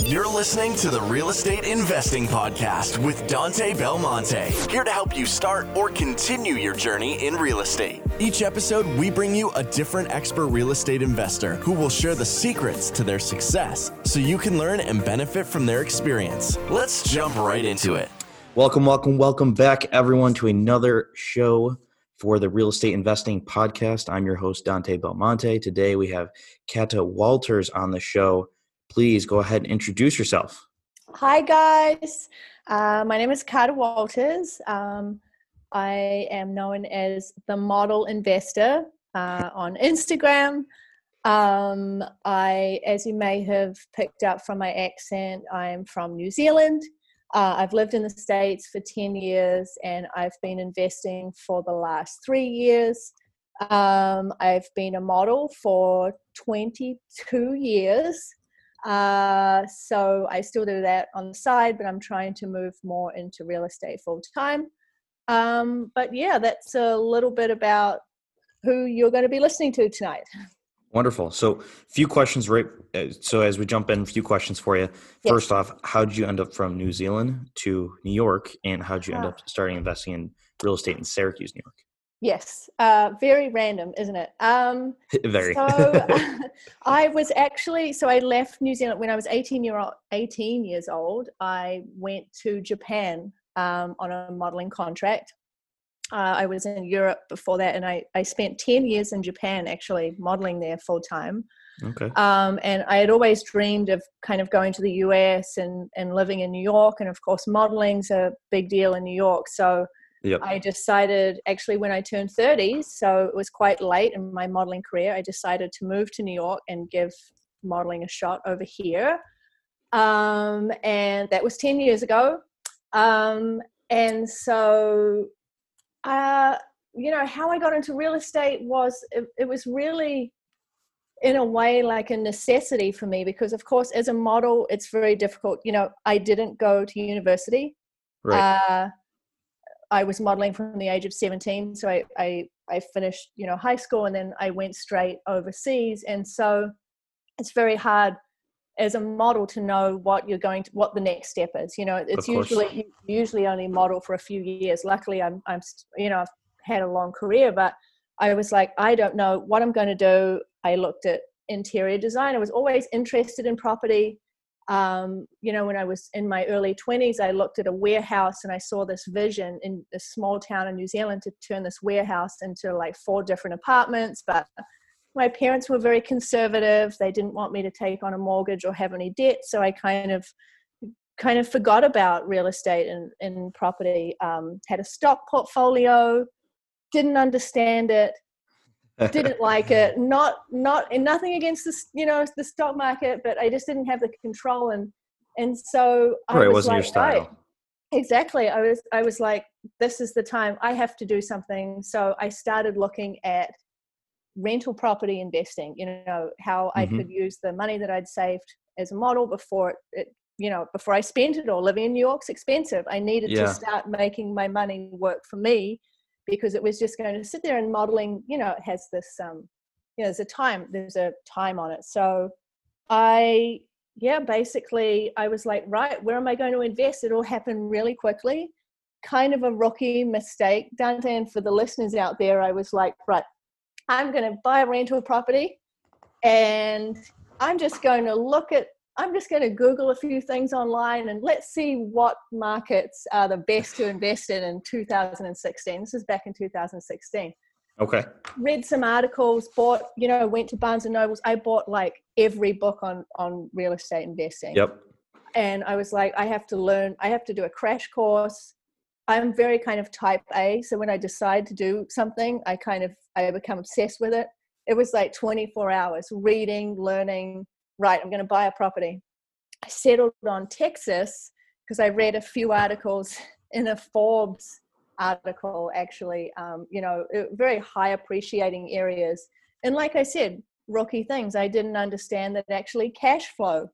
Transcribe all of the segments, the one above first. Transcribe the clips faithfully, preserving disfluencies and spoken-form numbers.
You're listening to the Real Estate Investing Podcast with Dante Belmonte, here to help you start or continue your journey in real estate. Each episode, we bring you a different expert real estate investor who will share the secrets to their success so you can learn and benefit from their experience. Let's jump right into it. Welcome, welcome, welcome back, everyone, to another show for the Real Estate Investing Podcast. I'm your host, Dante Belmonte. Today, we have Carter Walters on the show. Please go ahead and introduce yourself. Hi, guys. Uh, my name is Carter Walters. Um, I am known as the Model Investor uh, on Instagram. Um, I, as you may have picked up from my accent, I am from New Zealand. Uh, I've lived in the States for ten years, and I've been investing for the last three years. Um, I've been a model for twenty-two years. Uh, so I still do that on the side, but I'm trying to move more into real estate full time. Um, but yeah, that's a little bit about who you're going to be listening to tonight. Wonderful. So a few questions, right? So as we jump in, a few questions for you. First yeah. off, how did you end up from New Zealand to New York, and how did you end uh, up starting investing in real estate in Syracuse, New York? Yes. Uh, very random, isn't it? Um, very. So uh, I was actually, so I left New Zealand when I was eighteen years old. I went to Japan um, on a modeling contract. Uh, I was in Europe before that, and I, I spent ten years in Japan actually modeling there full time. Okay. Um, and I had always dreamed of kind of going to the U S and, and living in New York. And of course, modeling's a big deal in New York. So Yep. I decided actually when I turned thirty, so it was quite late in my modeling career, I decided to move to New York and give modeling a shot over here. Um, and that was ten years ago. Um, and so, uh, you know, how I got into real estate was, it, it was really in a way like a necessity for me, because of course, as a model, it's very difficult. You know, I didn't go to university. Right. Uh, I was modeling from the age of seventeen. So I, I, I finished, you know, high school, and then I went straight overseas. And so it's very hard as a model to know what you're going to, what the next step is. You know, it's usually, you usually only model for a few years. Luckily I'm, I'm, you know, I've had a long career, but I was like, I don't know what I'm going to do. I looked at interior design. I was always interested in property. Um, you know, when I was in my early twenties, I looked at a warehouse, and I saw this vision in a small town in New Zealand to turn this warehouse into like four different apartments. But my parents were very conservative. They didn't want me to take on a mortgage or have any debt. So I kind of, kind of forgot about real estate and, and property, um, had a stock portfolio, didn't understand it. Didn't like it, not, not, and nothing against this, you know, the stock market, but I just didn't have the control. And, and so I right, was it wasn't like, your style. Right. Exactly. I was, I was like, this is the time I have to do something. So I started looking at rental property investing, you know, how I mm-hmm. could use the money that I'd saved as a model before it, you know, before I spent it all. Living in New York's expensive. I needed yeah. to start making my money work for me, because it was just going to sit there and modeling, you know, it has this, um, you know, there's a time, there's a time on it. So I, yeah, basically I was like, right, where am I going to invest? It all happened really quickly. Kind of a rookie mistake, Dante. And for the listeners out there, I was like, right, I'm going to buy a rental property, and I'm just going to look at, I'm just going to Google a few things online, and let's see what markets are the best to invest in in two thousand sixteen. This is back in two thousand sixteen. Okay. Read some articles, bought, you know, went to Barnes and Nobles. I bought like every book on, on real estate investing. Yep. And I was like, I have to learn, I have to do a crash course. I'm very kind of type A. So when I decide to do something, I kind of, I become obsessed with it. It was like twenty-four hours reading, learning. Right, I'm going to buy a property. I settled on Texas because I read a few articles in a Forbes article, actually, um, you know, very high appreciating areas. And like I said, rookie things. I didn't understand that actually cash flow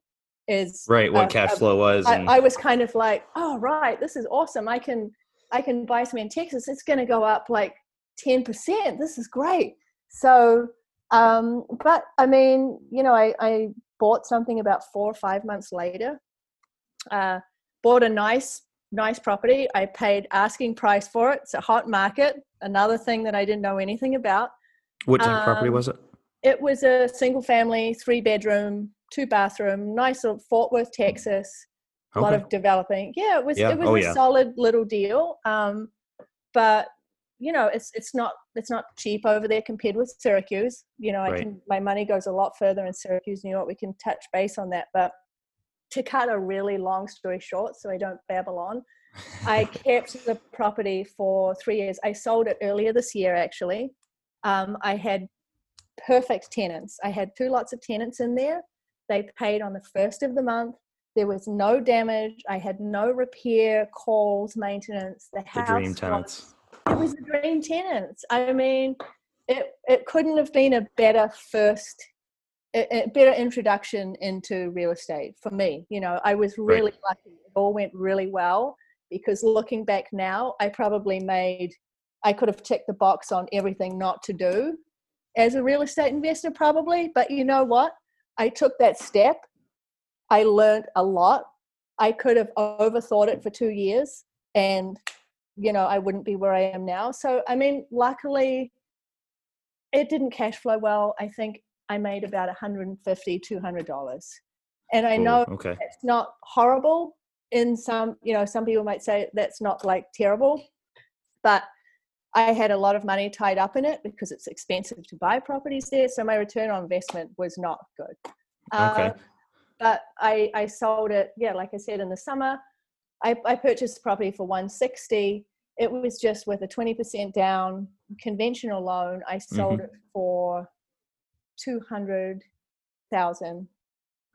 is... Right, what uh, cash flow was. And- I, I was kind of like, oh, right, this is awesome. I can, I can buy some in Texas. It's going to go up like ten percent. This is great. So, um, but I mean, you know, I... I bought something about four or five months later, uh, bought a nice, nice property. I paid asking price for it. It's a hot market. Another thing that I didn't know anything about. What type um, of property was it? It was a single family, three bedroom, two bathroom, nice little Fort Worth, Texas. A okay. lot of developing. Yeah, it was, yeah. it was oh, a yeah. solid little deal. Um, but you know, it's, it's not, it's not cheap over there compared with Syracuse. You know, right. I can, my money goes a lot further in Syracuse, New York. We can touch base on that, but to cut a really long story short, so I don't babble on, I kept the property for three years. I sold it earlier this year, actually. Um, I had perfect tenants. I had two lots of tenants in there. They paid on the first of the month. There was no damage. I had no repair, calls, maintenance. The, the house dream tenants. Was, it was the dream tenants. I mean, it it couldn't have been a better first, a, a better introduction into real estate for me. You know, I was really right. lucky. It all went really well, because looking back now, I probably made, I could have ticked the box on everything not to do as a real estate investor probably. But you know what? I took that step. I learned a lot. I could have overthought it for two years and, you know, I wouldn't be where I am now. So, I mean, luckily it didn't cash flow well. I think I made about one hundred fifty dollars, two hundred dollars. And I Ooh, know okay. it's not horrible in some, you know, some people might say that's not like terrible, but I had a lot of money tied up in it because it's expensive to buy properties there. So my return on investment was not good. Okay. Um, But I, I sold it, yeah, like I said, in the summer. I, I purchased the property for one hundred sixty dollars. It was just with a twenty percent down conventional loan. I sold mm-hmm. it for two hundred thousand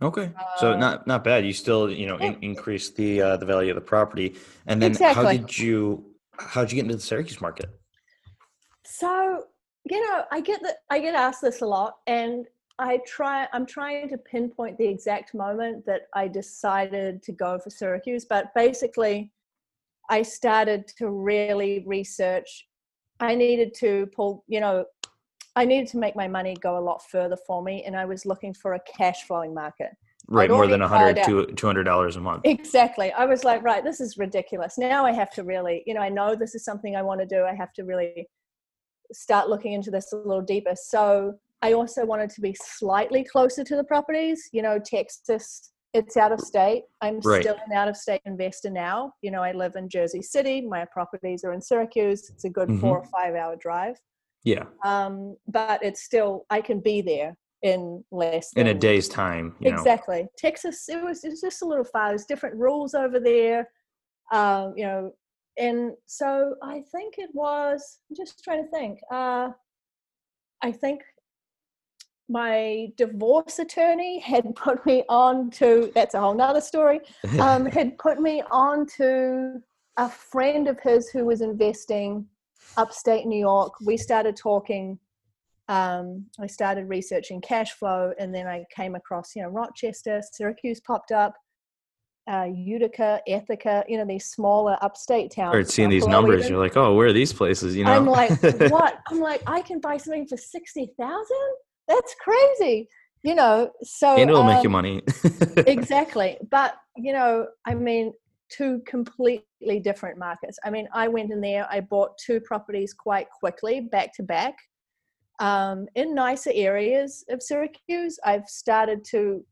dollars. Okay, um, so not not bad. You still, you know, yeah. in, increased the uh, the value of the property. And then exactly. how did you how did you get into the Syracuse market? So, you know, I get that I get asked this a lot, and I try, I'm trying to pinpoint the exact moment that I decided to go for Syracuse, but basically I started to really research. I needed to pull, you know, I needed to make my money go a lot further for me. And I was looking for a cash flowing market. Right. I'd more than one hundred dollars, two hundred dollars a month. Exactly. I was like, right, this is ridiculous. Now I have to really, you know, I know this is something I want to do. I have to really start looking into this a little deeper. So I also wanted to be slightly closer to the properties. You know, Texas, it's out of state. I'm right. still an out of state investor now. You know, I live in Jersey City. My properties are in Syracuse. It's a good mm-hmm. four or five hour drive. Yeah. Um, but it's still, I can be there in less than. In a day's time. You exactly. know. Texas, it was, it was just a little far. There's different rules over there. Um, you know, and so I think it was, I'm just trying to think. Uh, I think, my divorce attorney had put me on to, that's a whole nother story, um, had put me on to a friend of his who was investing upstate New York. We started talking. Um, I started researching cash flow, and then I came across, you know, Rochester, Syracuse popped up, uh, Utica, Ithaca, you know, these smaller upstate towns. Started seeing these numbers, and you're like, oh, where are these places? You know, I'm like, what? I'm like, I can buy something for sixty thousand dollars? That's crazy, you know, so. And it'll um, make you money. Exactly. But, you know, I mean, two completely different markets. I mean, I went in there, I bought two properties quite quickly, back to back, um, in nicer areas of Syracuse. I've started to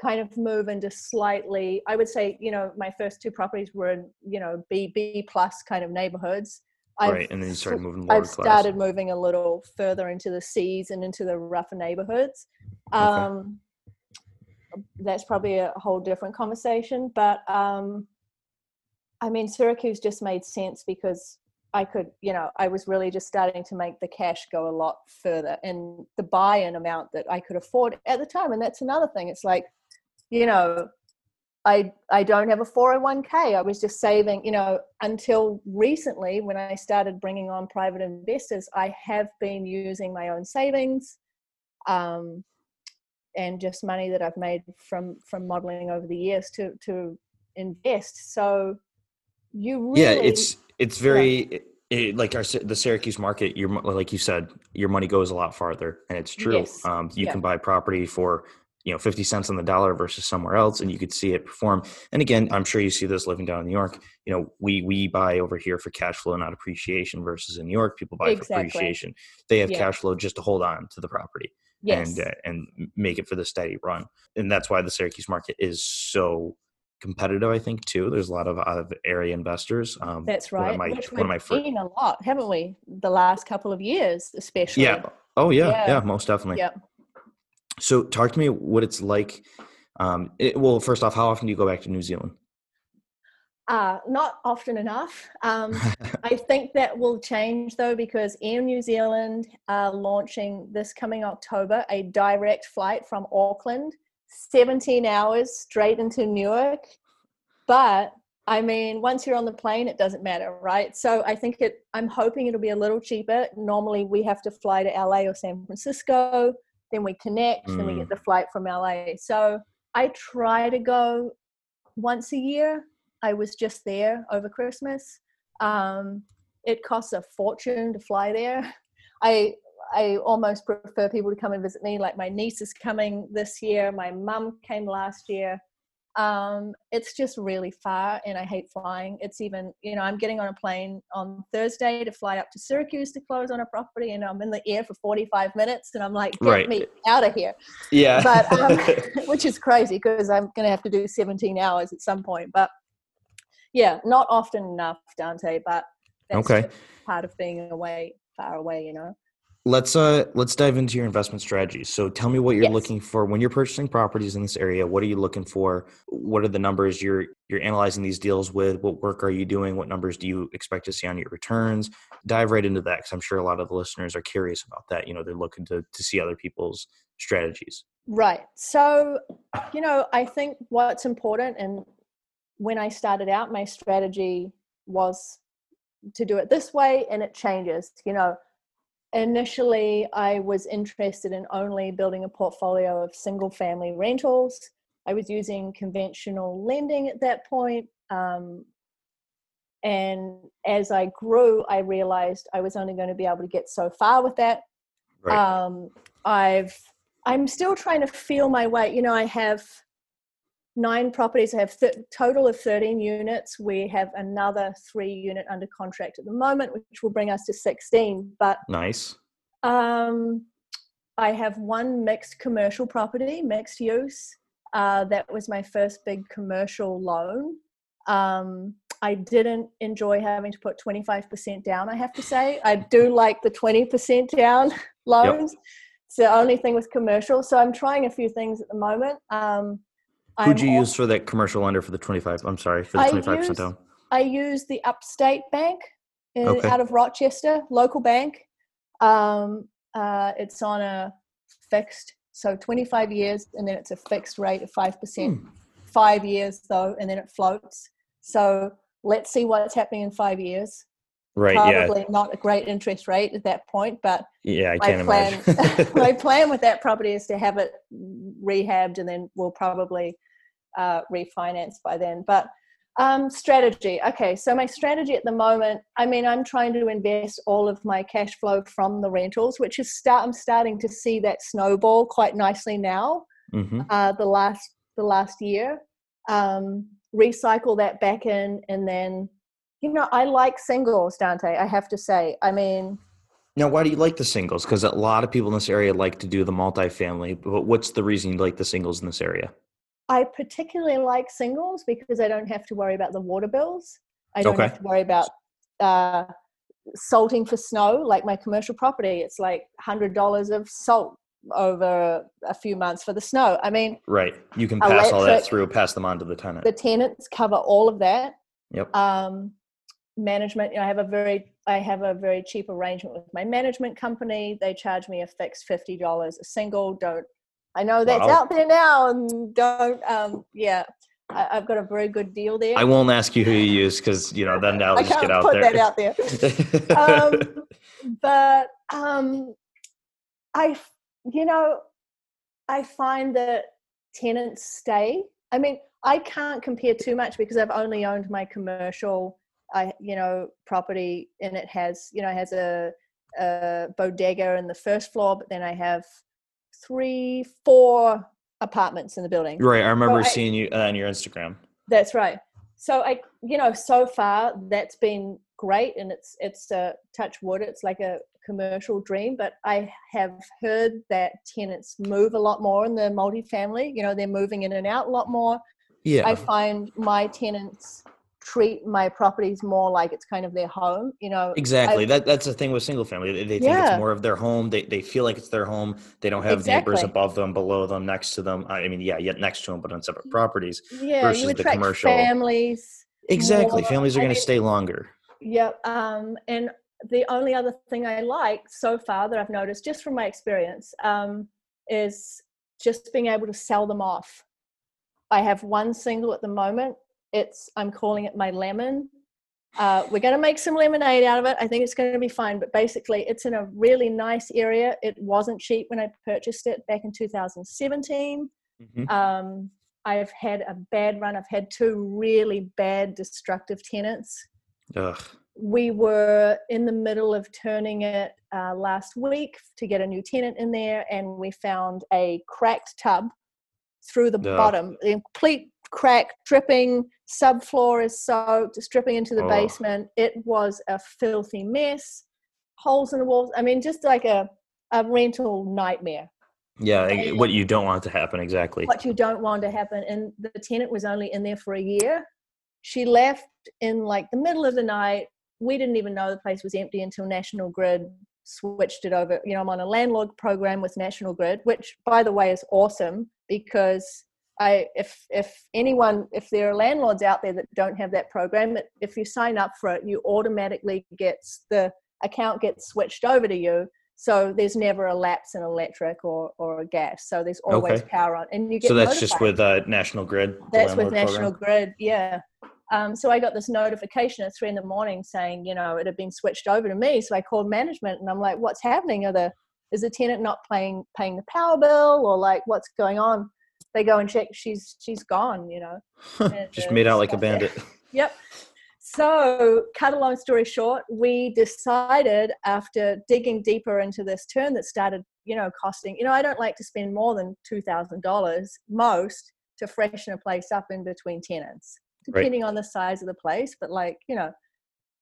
kind of move into slightly, I would say, you know, my first two properties were in, you know, B, B plus kind of neighborhoods. I've, right, and then you started moving lower I've class. started moving a little further into the C's and into the rougher neighborhoods. Um, okay. That's probably a whole different conversation. But, um, I mean, Syracuse just made sense because I could, you know, I was really just starting to make the cash go a lot further and the buy-in amount that I could afford at the time. And that's another thing. It's like, you know, I, I don't have a four oh one k. I was just saving, you know, until recently when I started bringing on private investors, I have been using my own savings um, and just money that I've made from, from modeling over the years to, to invest. So you really... Yeah, it's, it's very... Yeah. It, it, like our, the Syracuse market, your, like you said, your money goes a lot farther, and it's true. Yes. Um, you yeah. can buy property for... you know, fifty cents on the dollar versus somewhere else, and you could see it perform. And again, I'm sure you see this living down in New York. You know, we we buy over here for cash flow, not appreciation, versus in New York, people buy exactly. for appreciation. They have yeah. cash flow just to hold on to the property yes. and uh, and make it for the steady run. And that's why the Syracuse market is so competitive, I think, too. There's a lot of, of area investors. Um, that's right. One of my, one of my first... a lot, haven't we? The last couple of years, especially. Yeah. Oh, yeah. Yeah, yeah most definitely. Yep. So talk to me what it's like. Um, it, well, first off, how often do you go back to New Zealand? Uh, not often enough. Um, I think that will change though, because Air New Zealand are launching this coming October, a direct flight from Auckland, seventeen hours straight into Newark. But I mean, once you're on the plane, it doesn't matter, right? So I think it, I'm hoping it'll be a little cheaper. Normally we have to fly to L A or San Francisco, then we connect, mm. then we get the flight from L A. So I try to go once a year. I was just there over Christmas. Um, it costs a fortune to fly there. I I almost prefer people to come and visit me. Like my niece is coming this year. My mum came last year. Um, it's just really far, and I hate flying. It's even, you know, I'm getting on a plane on Thursday to fly up to Syracuse to close on a property, and I'm in the air for forty-five minutes, and I'm like, get right. me out of here. Yeah. But um, which is crazy because I'm going to have to do seventeen hours at some point. But yeah, not often enough, Dante. But that's okay. part of being away, far away, you know. Let's uh let's dive into your investment strategies. So tell me what you're yes. looking for when you're purchasing properties in this area. What are you looking for? What are the numbers you're you're analyzing these deals with? What work are you doing? What numbers do you expect to see on your returns? Dive right into that, because I'm sure a lot of the listeners are curious about that. You know, they're looking to to see other people's strategies. Right. So, you know, I think what's important, and when I started out, my strategy was to do it this way, and it changes, you know. Initially, I was interested in only building a portfolio of single family rentals. I was using conventional lending at that point. Um, and as I grew, I realized I was only going to be able to get so far with that. Right. Um, I've, I'm still trying to feel my way. You know, I have nine properties. I have a th- total of thirteen units. We have another three unit under contract at the moment, which will bring us to sixteen. But nice. Um, I have one mixed commercial property, mixed use. Uh, that was my first big commercial loan. Um, I didn't enjoy having to put twenty-five percent down, I have to say. I do like the twenty percent down loans. Yep. It's the only thing with commercial. So I'm trying a few things at the moment. Um, Who'd you use for that commercial lender for the twenty-five? I'm sorry, for the twenty-five percent down. I use the Upstate Bank in, okay. out of Rochester, local bank. Um, uh, it's on a fixed, so twenty-five years, and then it's a fixed rate of five percent. Hmm. Five years, though, and then it floats. So let's see what's happening in five years. Right, Probably yeah. not a great interest rate at that point, but yeah, I can't plan, imagine. My plan with that property is to have it rehabbed, and then we'll probably – uh refinance by then. But um strategy. Okay, so my strategy at the moment, I mean, I'm trying to invest all of my cash flow from the rentals, which is start I'm starting to see that snowball quite nicely now. Mm-hmm. Uh the last the last year. Um recycle that back in, and then, you know, I like singles, Dante, I have to say. I mean, now, why do you like the singles? Because a lot of people in this area like to do the multifamily, but what's the reason you like the singles in this area? I particularly like singles because I don't have to worry about the water bills. I don't okay. have to worry about uh, salting for snow. Like my commercial property, it's like one hundred dollars of salt over a few months for the snow. I mean, right. You can pass electric, all that through, pass them on to the tenant. The tenants cover all of that. Yep. Um, management. You know, I have a very, I have a very cheap arrangement with my management company. They charge me a fixed fifty dollars a single. Don't. I know that's wow. out there now, and don't, um, yeah, I, I've got a very good deal there. I won't ask you who you use because, you know, then that'll just get out there. I can't put that out there. um, but um, I, you know, I find that tenants stay. I mean, I can't compare too much because I've only owned my commercial, I you know, property, and it has, you know, has a, a bodega in the first floor, but then I have three, four apartments in the building. Right. I remember so seeing I, you on your Instagram. That's right. So I, you know, so far that's been great, and it's, it's a touch wood. It's like a commercial dream, but I have heard that tenants move a lot more in the multifamily. You know, they're moving in and out a lot more. Yeah. I find my tenants treat my properties more like it's kind of their home, you know. Exactly. I, that That's the thing with single family. They, they think yeah. it's more of their home. They they feel like it's their home. They don't have exactly. neighbors above them, below them, next to them. I mean, yeah, yet next to them, but on separate properties. Yeah, versus you attract the commercial families. Exactly. More. Families are going to stay longer. Yeah. Um, and the only other thing I like so far that I've noticed just from my experience um, is just being able to sell them off. I have one single at the moment. It's, I'm calling it my lemon. Uh, we're going to make some lemonade out of it. I think it's going to be fine. But basically, it's in a really nice area. It wasn't cheap when I purchased it back in two thousand seventeen. Mm-hmm. Um, I've had a bad run. I've had two really bad, destructive tenants. Ugh. We were in the middle of turning it uh, last week to get a new tenant in there, and we found a cracked tub through the Ugh. bottom, the complete crack, dripping, subfloor is soaked, it's dripping into the oh. basement. It was a filthy mess, holes in the walls. I mean, just like a, a rental nightmare. Yeah, and what you don't want to happen, exactly. What you don't want to happen. And the tenant was only in there for a year. She left in like the middle of the night. We didn't even know the place was empty until National Grid switched it over. You know, I'm on a landlord program with National Grid, which, by the way, is awesome because... I, if if anyone, if there are landlords out there that don't have that program, if you sign up for it, you automatically get the account gets switched over to you. So there's never a lapse in electric or, or gas. So there's always okay. power on. And you get so that's notified. Just with uh, National Grid? That's with National program. Grid, yeah. Um, so I got this notification at three in the morning saying, you know, it had been switched over to me. So I called management and I'm like, what's happening? Are the, is the tenant not paying, paying the power bill or like what's going on? They go and check, she's she's gone, you know. And, just uh, made out like a bandit. Yep. So, cut a long story short, we decided after digging deeper into this turn that started, you know, costing, you know, I don't like to spend more than two thousand dollars most to freshen a place up in between tenants, depending right. on the size of the place. But like, you know,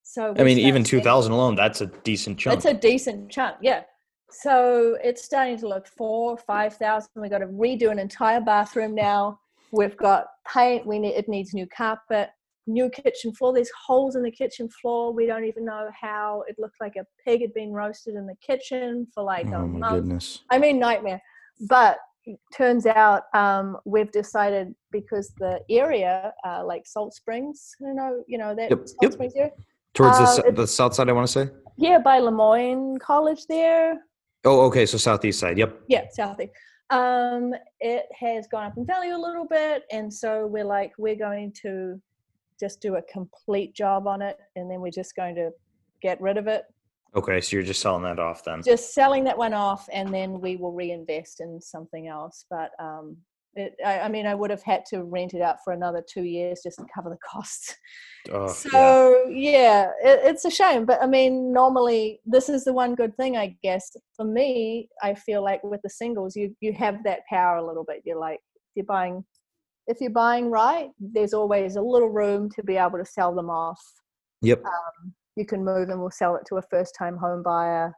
so. I mean, even two thousand dollars alone, that's a decent chunk. That's a decent chunk, yeah. So it's starting to look four, five thousand. We've got to redo an entire bathroom now. We've got paint. We need. It needs new carpet, new kitchen floor. There's holes in the kitchen floor. We don't even know how. It looked like a pig had been roasted in the kitchen for like oh a my month. Goodness. I mean, nightmare. But it turns out um, we've decided because the area, uh, like Salt Springs, you know, you know that yep. Salt yep. Springs area towards uh, the the south side. I want to say yeah, by Lemoyne College there. Oh, okay. So southeast side. Yep. Yeah, southeast. Um, it has gone up in value a little bit, and so we're like, we're going to just do a complete job on it, and then we're just going to get rid of it. Okay, so you're just selling that off then. Just selling that one off, and then we will reinvest in something else. But um, it, I, I mean, I would have had to rent it out for another two years just to cover the costs. Oh, so yeah, yeah it, it's a shame, but I mean, normally this is the one good thing, I guess, for me. I feel like with the singles, you you have that power a little bit. You're like, if you're buying, if you're buying right, there's always a little room to be able to sell them off. Yep. Um, you can move and we'll sell it to a first-time home buyer.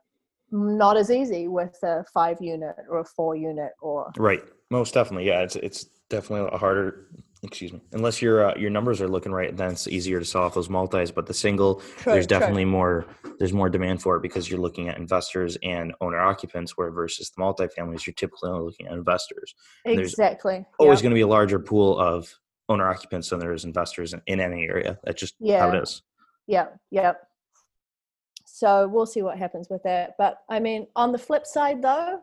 Not as easy with a five unit or a four unit or right. Most definitely. Yeah. It's, it's definitely a harder, excuse me, unless your, uh, your numbers are looking right, then it's easier to sell off those multis, but the single, true, there's definitely true. more, there's more demand for it because you're looking at investors and owner occupants, where versus the multifamilies, you're typically only looking at investors. And exactly. There's always yep. going to be a larger pool of owner occupants than there is investors in, in any area. That's just yeah. how it is. Yeah. Yeah. So we'll see what happens with that. But I mean, on the flip side though,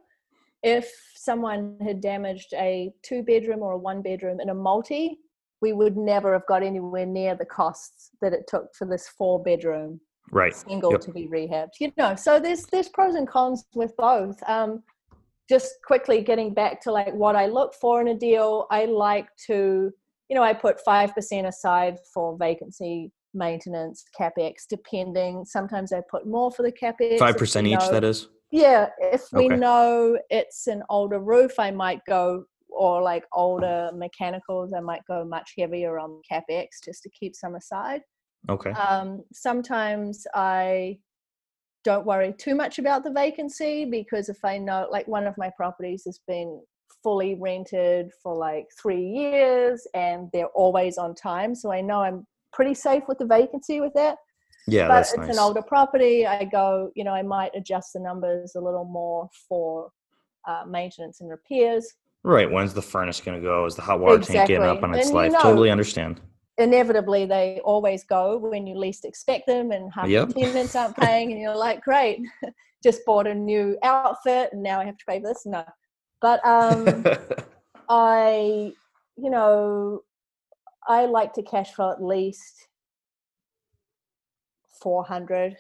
if someone had damaged a two bedroom or a one bedroom in a multi, we would never have got anywhere near the costs that it took for this four bedroom right. single yep. to be rehabbed. You know, so there's, there's pros and cons with both. Um, just quickly getting back to like what I look for in a deal, I like to, you know, I put five percent aside for vacancy, maintenance, capex, depending. Sometimes I put more for the capex. five percent each, know, that is? Yeah. If we okay. know it's an older roof, I might go or like older mechanicals, I might go much heavier on CapEx just to keep some aside. Okay. Um, sometimes I don't worry too much about the vacancy, because if I know, like one of my properties has been fully rented for like three years and they're always on time. So I know I'm pretty safe with the vacancy with that. Yeah, but that's it's nice. An older property. I go, you know, I might adjust the numbers a little more for uh, maintenance and repairs. Right. When's the furnace going to go? Is the hot water exactly. tank getting up on its and life? You know, totally understand. Inevitably, they always go when you least expect them, and half yep. the tenants aren't paying, and you're like, great, just bought a new outfit, and now I have to pay for this. No. But um, I, you know, I like to cash flow at least four hundred.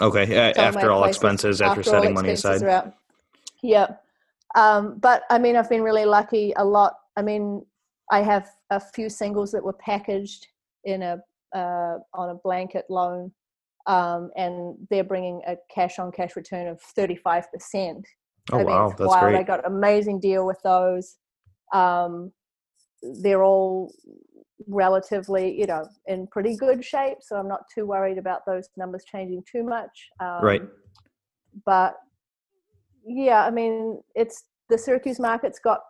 Okay. After all places, expenses, after, after setting money aside. Out. Yeah. Um, but I mean, I've been really lucky a lot. I mean, I have a few singles that were packaged in a, uh, on a blanket loan. Um, and they're bringing a cash on cash return of thirty-five percent. Oh, I mean, wow. That's wild. Great. I got an amazing deal with those. Um, they're all relatively, you know, in pretty good shape. So I'm not too worried about those numbers changing too much. Um, right. But yeah, I mean, it's the Syracuse market's got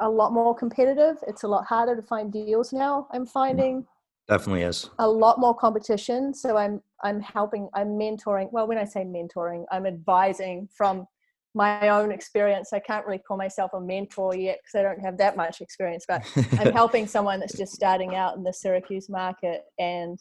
a lot more competitive. It's a lot harder to find deals now, I'm finding. Definitely is. A lot more competition. So I'm, I'm helping, I'm mentoring. Well, when I say mentoring, I'm advising from my own experience. I can't really call myself a mentor yet because I don't have that much experience, but I'm helping someone that's just starting out in the Syracuse market, and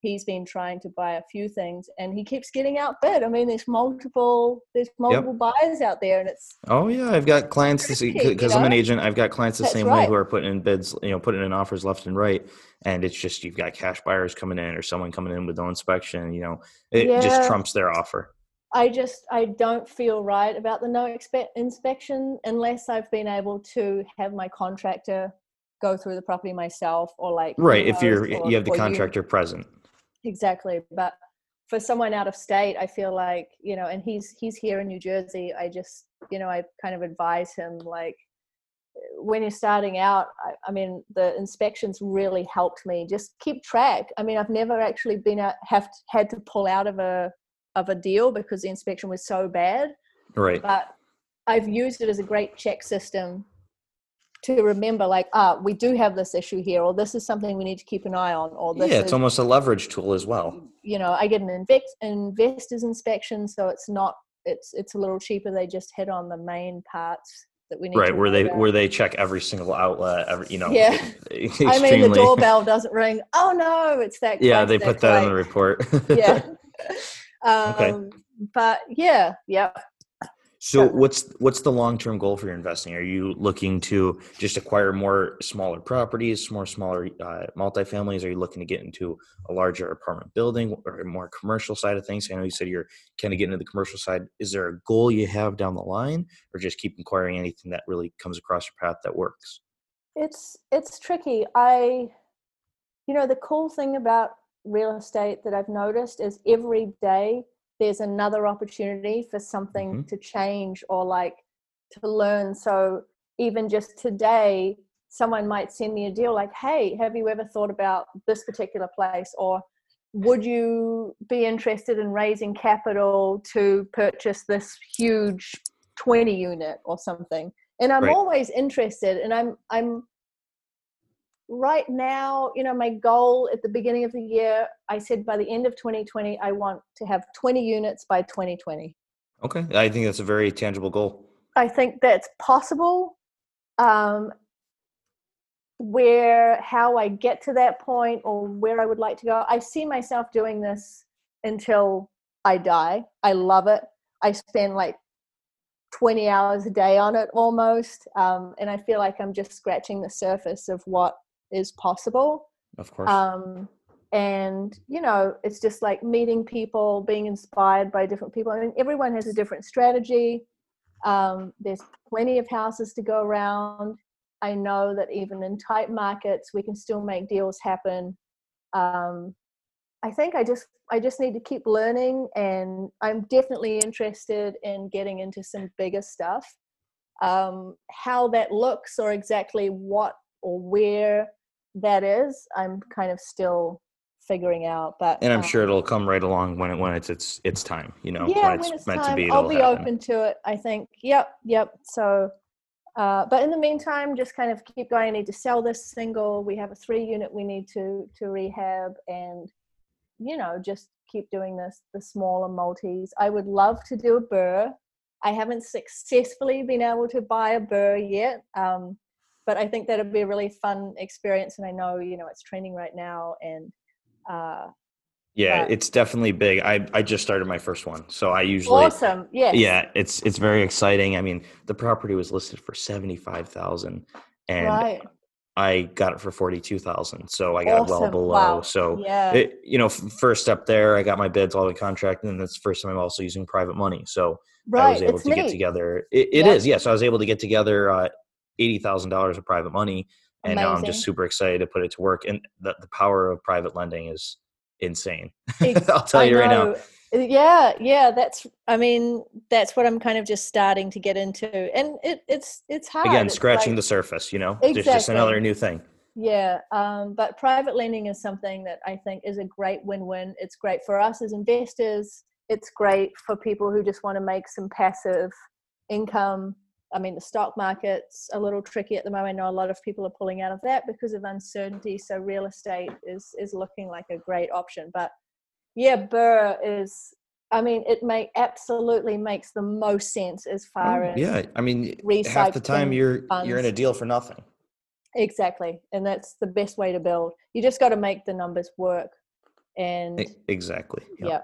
he's been trying to buy a few things and he keeps getting outbid. I mean, there's multiple, there's multiple yep. buyers out there, and it's, oh yeah. I've got clients to see, because I'm an agent. I've got clients the that's same right. way who are putting in bids, you know, putting in offers left and right. And it's just, you've got cash buyers coming in or someone coming in with no inspection, you know, it yeah. just trumps their offer. I just, I don't feel right about the no expe- inspection unless I've been able to have my contractor go through the property myself, or like. Right. If you're, or, you have the contractor you. Present. Exactly. But for someone out of state, I feel like, you know, and he's, he's here in New Jersey. I just, you know, I kind of advise him, like, when you're starting out, I, I mean, the inspections really helped me just keep track. I mean, I've never actually been, a, have had to pull out of a, of a deal because the inspection was so bad. Right. But I've used it as a great check system to remember, like, ah, we do have this issue here, or this is something we need to keep an eye on, or this. Yeah, it's is, almost a leverage tool as well. You know, I get an invest, investor's inspection, so it's not, it's it's a little cheaper. They just hit on the main parts that we need. Right, to where they about. where they check every single outlet, every, you know. Yeah. I mean, the doorbell doesn't ring. Oh no, it's that. Yeah, they that put that in the report. Yeah. Um, okay. But yeah, yeah. So what's, what's the long-term goal for your investing? Are you looking to just acquire more smaller properties, more smaller uh, multifamilies? Are you looking to get into a larger apartment building or a more commercial side of things? I know you said you're kind of getting into the commercial side. Is there a goal you have down the line, or just keep acquiring anything that really comes across your path that works? It's, it's tricky. I, you know, the cool thing about real estate that I've noticed is every day there's another opportunity for something mm-hmm. to change, or like to learn. So even just today, someone might send me a deal like, hey, have you ever thought about this particular place? Or would you be interested in raising capital to purchase this huge twenty unit or something? And I'm right. always interested. And I'm, I'm right now, you know, my goal at the beginning of the year, I said by the end of twenty twenty, I want to have twenty units by twenty twenty. Okay. I think that's a very tangible goal. I think that's possible. Um, where, how I get to that point, or where I would like to go. I see myself doing this until I die. I love it. I spend like twenty hours a day on it almost. Um, and I feel like I'm just scratching the surface of what is possible. Of course. Um, and, you know, it's just like meeting people, being inspired by different people. I mean, everyone has a different strategy. Um, there's plenty of houses to go around. I know that even in tight markets, we can still make deals happen. Um, I think I just, I just need to keep learning, and I'm definitely interested in getting into some bigger stuff. um, how that looks or exactly what or where that is, I'm kind of still figuring out. But and I'm um, sure it'll come right along when it when it's it's it's time. You know, yeah, when it's, when it's meant time, to be. I'll be happen. open to it. I think. Yep, yep. So, uh, but in the meantime, just kind of keep going. I need to sell this single. We have a three unit we need to to rehab, and you know, just keep doing this. The smaller multis. I would love to do a burr. I haven't successfully been able to buy a burr yet. Um, But I think that'll be a really fun experience, and I know you know it's trending right now. And uh, yeah, it's definitely big. I, I just started my first one, so I usually awesome. Yeah, yeah, it's it's very exciting. I mean, the property was listed for seventy-five thousand dollars, and right. I got it for forty-two thousand dollars. So I got awesome. well below. Wow. So yeah. it, you know, first step there, I got my bids, all the contract, and that's the first time I'm also using private money. So right. I was able it's to neat. get together. It, it yeah. is, yes. Yeah, so I was able to get together. Uh, eighty thousand dollars of private money. And Amazing. now I'm just super excited to put it to work. And the, the power of private lending is insane. I'll tell I you know. right now. Yeah. Yeah. That's, I mean, that's what I'm kind of just starting to get into. And it, it's, it's hard. Again, it's scratching like, the surface, you know, exactly. There's just another new thing. Yeah. Um, but private lending is something that I think is a great win-win. It's great for us as investors. It's great for people who just want to make some passive income. I mean, the stock market's a little tricky at the moment. I know a lot of people are pulling out of that because of uncertainty. So real estate is is looking like a great option. But yeah, burr is, I mean, it may absolutely makes the most sense as far oh, as yeah. I mean, half the time you're funds. you're in a deal for nothing. Exactly, and that's the best way to build. You just got to make the numbers work. And exactly. Yep. Yeah.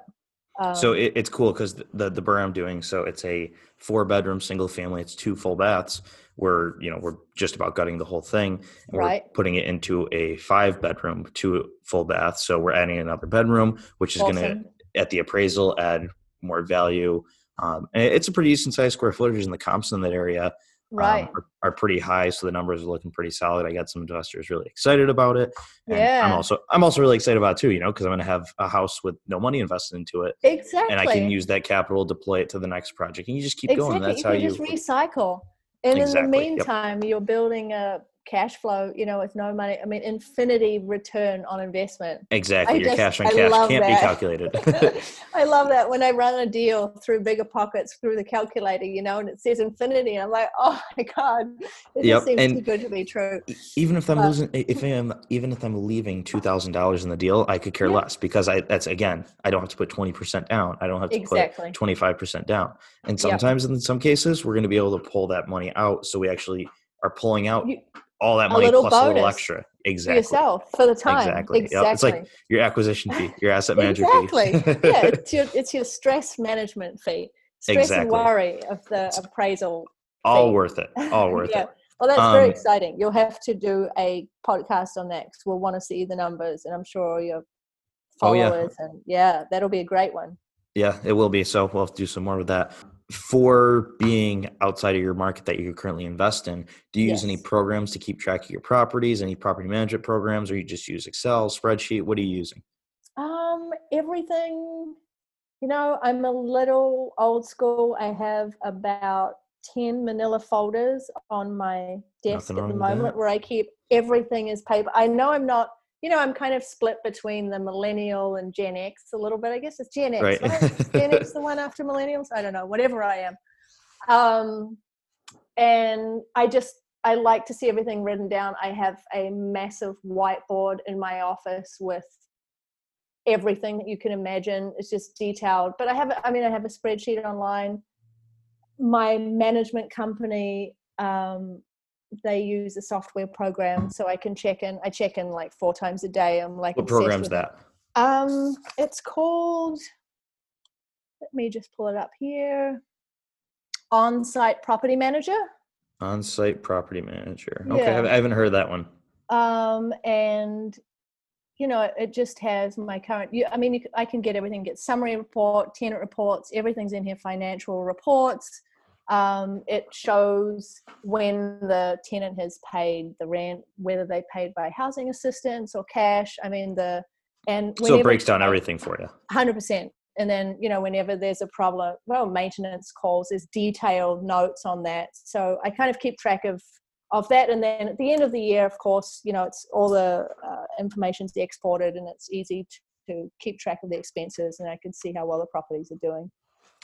Um, so it, it's cool because the, the the burr I'm doing, so it's a four bedroom single family. It's two full baths. We're you know we're just about gutting the whole thing. And right. We're putting it into a five bedroom, two full baths. So we're adding another bedroom, which is awesome. Going to at the appraisal add more value. Um, and it's a pretty decent sized square footage, and the comps in that area right um, are, are pretty high. So the numbers are looking pretty solid. I got some investors really excited about it. And yeah. I'm also, I'm also really excited about it too, you know, cause I'm going to have a house with no money invested into it. Exactly. And I can use that capital, deploy it to the next project, and you just keep exactly. going. That's you how you just recycle. And exactly. in the meantime, yep. you're building a cash flow, you know, with no money. I mean, infinity return on investment. Exactly. I your just, cash on I cash can't that. be calculated. I love that. When I run a deal through BiggerPockets through the calculator, you know, and it says infinity, and I'm like, oh my God, it yep. just seems and too good to be true. Even if I'm but, losing, if I'm, even if I'm leaving two thousand dollars in the deal, I could care yeah. less because I, that's again, I don't have to put twenty percent down. I don't have to exactly. put twenty-five percent down. And sometimes yep. in some cases, we're going to be able to pull that money out. So we actually are pulling out you, all that money a plus a little extra. Exactly. For yourself for the time. Exactly. exactly. Yep. It's like your acquisition fee, your asset manager exactly. fee. Exactly. yeah, it's your it's your stress management fee. Stress exactly. and worry of the it's appraisal. All fee. worth it. All worth yeah. it. Well, that's um, very exciting. You'll have to do a podcast on that because we'll want to see the numbers, and I'm sure all your followers oh, yeah. and yeah, that'll be a great one. Yeah, it will be. So we'll have to do some more with that. For being outside of your market that you currently invest in, do you yes. use any programs to keep track of your properties, any property management programs, or you just use Excel, spreadsheet? What are you using? Um, everything. You know, I'm a little old school. I have about ten manila folders on my desk at the moment where I keep everything as paper. I know I'm not, you know, I'm kind of split between the millennial and Gen X a little bit. I guess it's Gen X, right? right? Gen X, the one after millennials. I don't know, whatever I am. Um, and I just, I like to see everything written down. I have a massive whiteboard in my office with everything that you can imagine. It's just detailed. But I have, I mean, I have a spreadsheet online. My management company, um, they use a software program, so I can check in. I check in like four times a day. I'm like, what program's that? Um, it's called, let me just pull it up here. Onsite Property Manager. Onsite Property Manager. Okay. Yeah. I haven't heard that one. Um, and you know, it just has my current, I mean, I can get everything, get summary report, tenant reports, everything's in here, financial reports. Um, it shows when the tenant has paid the rent, whether they paid by housing assistance or cash. I mean, the, and so it breaks down everything for you. one hundred percent. And then, you know, whenever there's a problem, well, maintenance calls, there's detailed notes on that. So I kind of keep track of, of that. And then at the end of the year, of course, you know, it's all the uh, information's exported and it's easy to, to keep track of the expenses, and I can see how well the properties are doing.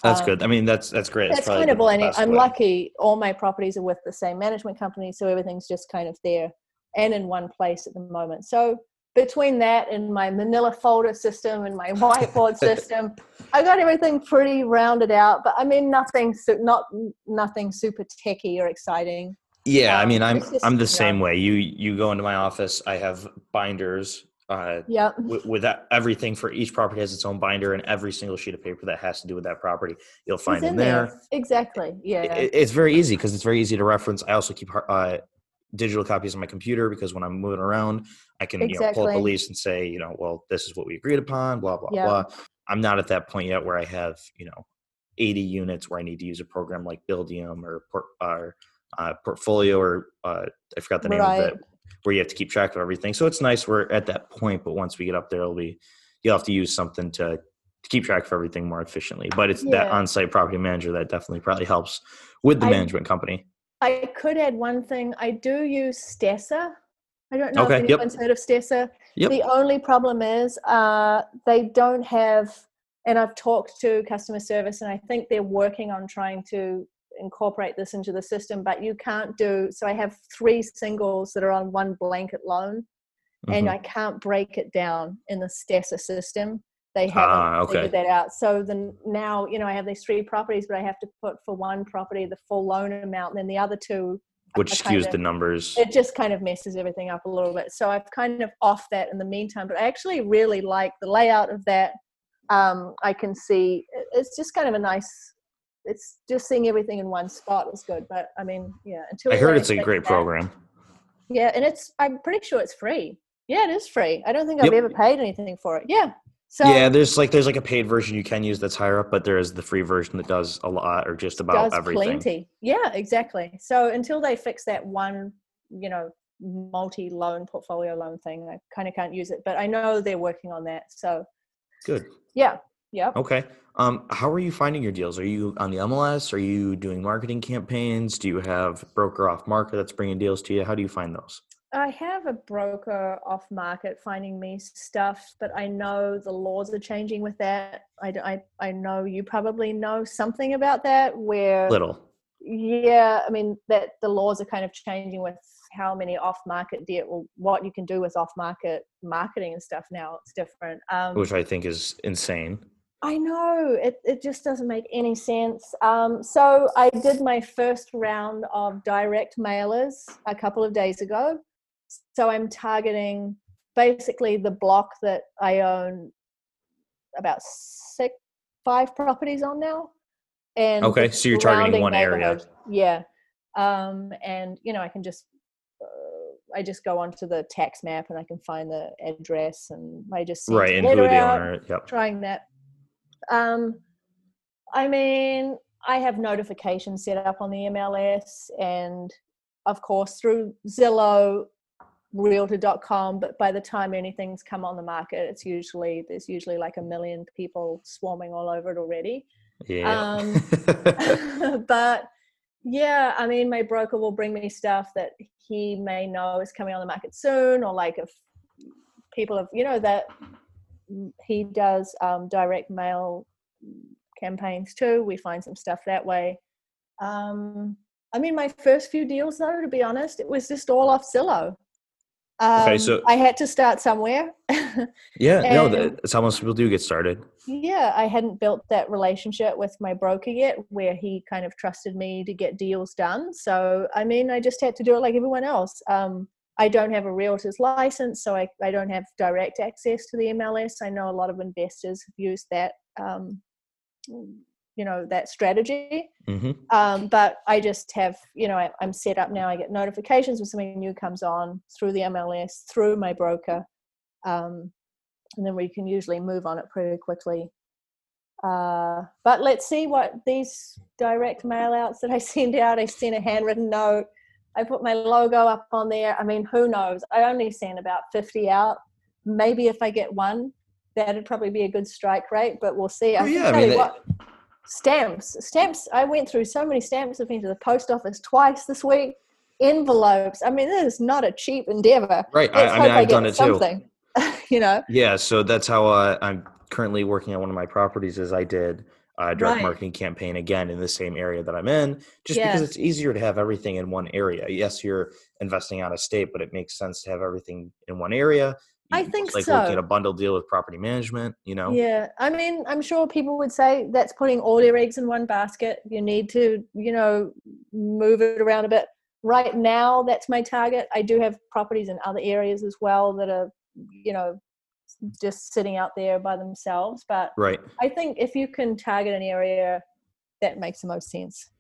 That's um, good. I mean, that's, that's great. That's kind of, and I'm way. lucky. All my properties are with the same management company. So everything's just kind of there and in one place at the moment. So between that and my manila folder system and my whiteboard system, I got everything pretty rounded out, but I mean, nothing, not nothing super techie or exciting. Yeah. Um, I mean, I'm, just, I'm the same know. way. You, you go into my office, I have binders, uh, yeah, w- with that, everything for each property has its own binder, and every single sheet of paper that has to do with that property, you'll find in, in there. there. Exactly. Yeah. It, it's very easy, 'cause it's very easy to reference. I also keep, uh, digital copies on my computer, because when I'm moving around, I can exactly. you know, pull up a lease and say, you know, well, this is what we agreed upon, blah, blah, yeah. blah. I'm not at that point yet where I have, you know, eighty units where I need to use a program like Buildium or, or uh, Portfolio or uh, I forgot the name right. of it, where you have to keep track of everything. So it's nice we're at that point, but once we get up there, it'll be, you'll have to use something to, to keep track of everything more efficiently. But it's yeah. that on-site property manager that definitely probably helps with the I, management company. I could add one thing. I do use Stessa. I don't know okay, if anyone's yep. heard of Stessa. Yep. The only problem is uh, they don't have, and I've talked to customer service, and I think they're working on trying to incorporate this into the system, but you can't do, so I have three singles that are on one blanket loan, mm-hmm. and I can't break it down in the Stessa system. They haven't ah, okay. figured that out. So then now, you know, I have these three properties, but I have to put for one property the full loan amount, and then the other two. Which skews kind of, the numbers. It just kind of messes everything up a little bit. So I've kind of off that in the meantime, but I actually really like the layout of that. Um, I can see, it's just kind of a nice, it's just seeing everything in one spot is good. But I mean, yeah. until I heard it's a great program. Yeah. And it's, I'm pretty sure it's free. Yeah, it is free. I don't think I've yep. ever paid anything for it. Yeah. So, yeah, there's like there's like a paid version you can use that's higher up, but there is the free version that does a lot or just about does everything. Plenty. Yeah, exactly. So until they fix that one, you know, multi-loan portfolio loan thing, I kind of can't use it. But I know they're working on that. So good. Yeah. Yeah. Okay. Um, how are you finding your deals? Are you on the M L S? Are you doing marketing campaigns? Do you have broker off market that's bringing deals to you? How do you find those? I have a broker off market finding me stuff, but I know the laws are changing with that. I, I, I know you probably know something about that where little. Yeah. I mean that the laws are kind of changing with how many off market deal, well, what you can do with off market marketing and stuff. Now it's different. Um, Which I think is insane. I know it, it just doesn't make any sense. Um, so I did my first round of direct mailers a couple of days ago. So I'm targeting basically the block that I own about six, five properties on now. And okay, so you're targeting one area. Yeah. Um, and, you know, I can just, uh, I just go onto the tax map and I can find the address and I just see right, and who the owner, yep. trying that. Um, I mean, I have notifications set up on the M L S and, of course, through Zillow, realtor dot com, but by the time anything's come on the market, it's usually there's usually like a million people swarming all over it already. Yeah. Um, but yeah, I mean, my broker will bring me stuff that he may know is coming on the market soon, or like if people have, you know, that he does um, direct mail campaigns too. We find some stuff that way. Um, I mean, my first few deals, though, to be honest, it was just all off Zillow. Um, okay, so I had to start somewhere. yeah, no, that's how most people do get started. Yeah, I hadn't built that relationship with my broker yet where he kind of trusted me to get deals done. So, I mean, I just had to do it like everyone else. Um, I don't have a realtor's license, so I, I don't have direct access to the M L S. I know a lot of investors have used that, um, you know, that strategy. Mm-hmm. Um, but I just have, you know, I, I'm set up now. I get notifications when something new comes on through the M L S, through my broker. Um, and then we can usually move on it pretty quickly. Uh, but let's see what these direct mail outs that I send out. I sent a handwritten note. I put my logo up on there. I mean, who knows? I only send about fifty out. Maybe if I get one. that'd probably be a good strike rate, but we'll see. I oh, yeah, I mean, they... what, stamps, stamps. I went through so many stamps. I've been to the post office twice this week. Envelopes. I mean, this is not a cheap endeavor. Right. Let's I, I mean, I've I done it something. too. you know. Yeah. So that's how uh, I'm currently working on one of my properties. Is I did a direct right. marketing campaign again in the same area that I'm in, just yeah. because it's easier to have everything in one area. Yes, you're investing out of state, but it makes sense to have everything in one area. You I think like so. Like looking at a bundle deal with property management, you know? Yeah. I mean, I'm sure people would say that's putting all your eggs in one basket. You need to, you know, move it around a bit. Right now, that's my target. I do have properties in other areas as well that are, you know, just sitting out there by themselves. But right. I think if you can target an area, that makes the most sense.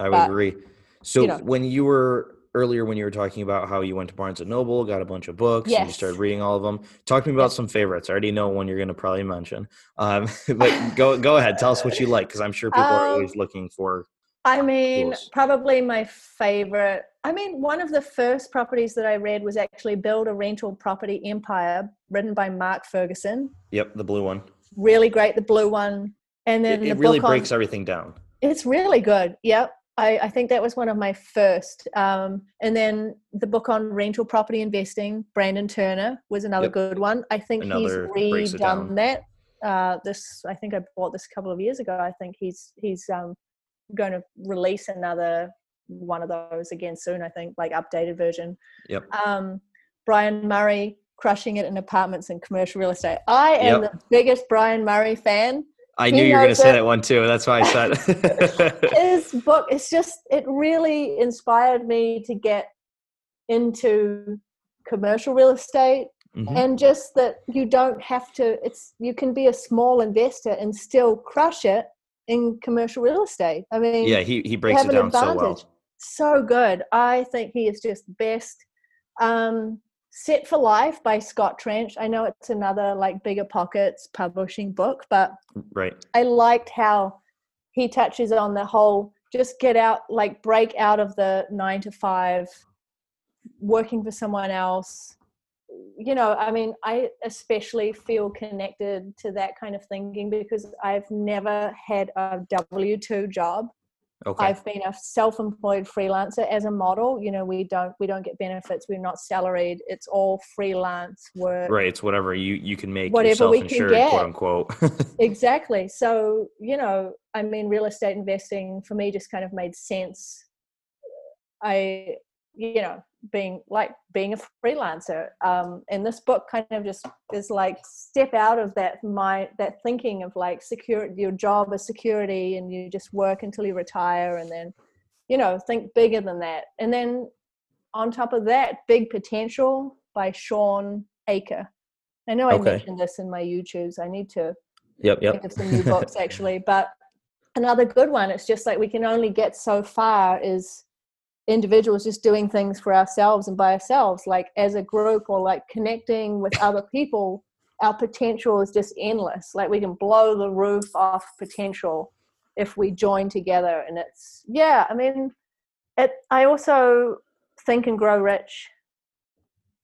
I would but, agree. So you know. when you were... Earlier when you were talking about how you went to Barnes and Noble, got a bunch of books, yes. and you started reading all of them. Talk to me about some favorites. I already know one you're going to probably mention. Um, but go go ahead. Tell us what you like, because I'm sure people um, are always looking for I mean, tools. Probably my favorite. I mean, one of the first properties that I read was actually Build a Rental Property Empire, written by Mark Ferguson. Yep, the blue one. Really great, the blue one. And then It, it the really book breaks on, everything down. It's really good, yep. I, I think that was one of my first. Um, and then the book on rental property investing, Brandon Turner, was another yep. good one. I think another he's redone that. Uh, this I think I bought this a couple of years ago. I think he's he's um, going to release another one of those again soon, I think, like updated version. Yep. Um, Brian Murray, Crushing It in Apartments and Commercial Real Estate. I am yep. the biggest Brian Murray fan. I knew you were going to say that one too. That's why I said it. His book, it's just, it really inspired me to get into commercial real estate mm-hmm. and just that you don't have to, it's, you can be a small investor and still crush it in commercial real estate. I mean, yeah, he, he breaks it down so well. So good. I think he is just best. Um, Set for Life by Scott Trench. I know it's another like BiggerPockets publishing book, but right. I liked how he touches on the whole just get out, like break out of the nine to five, working for someone else. You know, I mean, I especially feel connected to that kind of thinking because I've never had a W two job. Okay. I've been a self-employed freelancer as a model. You know, we don't we don't get benefits. We're not salaried. It's all freelance work. Right. It's whatever you, you can make yourself insured, quote unquote. Exactly. So, you know, I mean, real estate investing for me just kind of made sense. I, you know, being like being a freelancer. Um, and this book kind of just is like step out of that my that thinking of like secure your job as security and you just work until you retire and then, you know, think bigger than that. And then on top of that, Big Potential by Sean Aker. I know I okay. mentioned this in my YouTubes. I need to yep, yep. think of some new books actually. But another good one, it's just like we can only get so far is individuals just doing things for ourselves and by ourselves, like as a group or like connecting with other people, our potential is just endless. Like we can blow the roof off potential if we join together. And it's, yeah, I mean, it, I also Think and Grow Rich.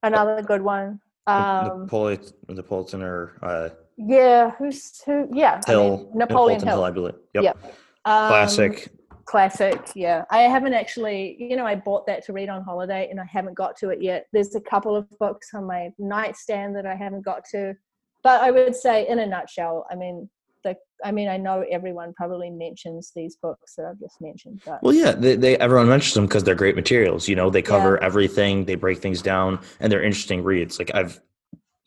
Another good one. Um, Napole- Napoleon or, uh, yeah. Who's who? Yeah. Hill, I mean, Napoleon Hill. Hill, I believe. Yep. yep. Um, Classic. Classic, yeah. I haven't actually, you know, I bought that to read on holiday and I haven't got to it yet. There's a couple of books on my nightstand that I haven't got to. But I would say in a nutshell, I mean, the, I mean, I know everyone probably mentions these books that I've just mentioned. But. Well, yeah, they, they everyone mentions them because they're great materials. You know, they cover yeah. everything, they break things down, and they're interesting reads. Like I've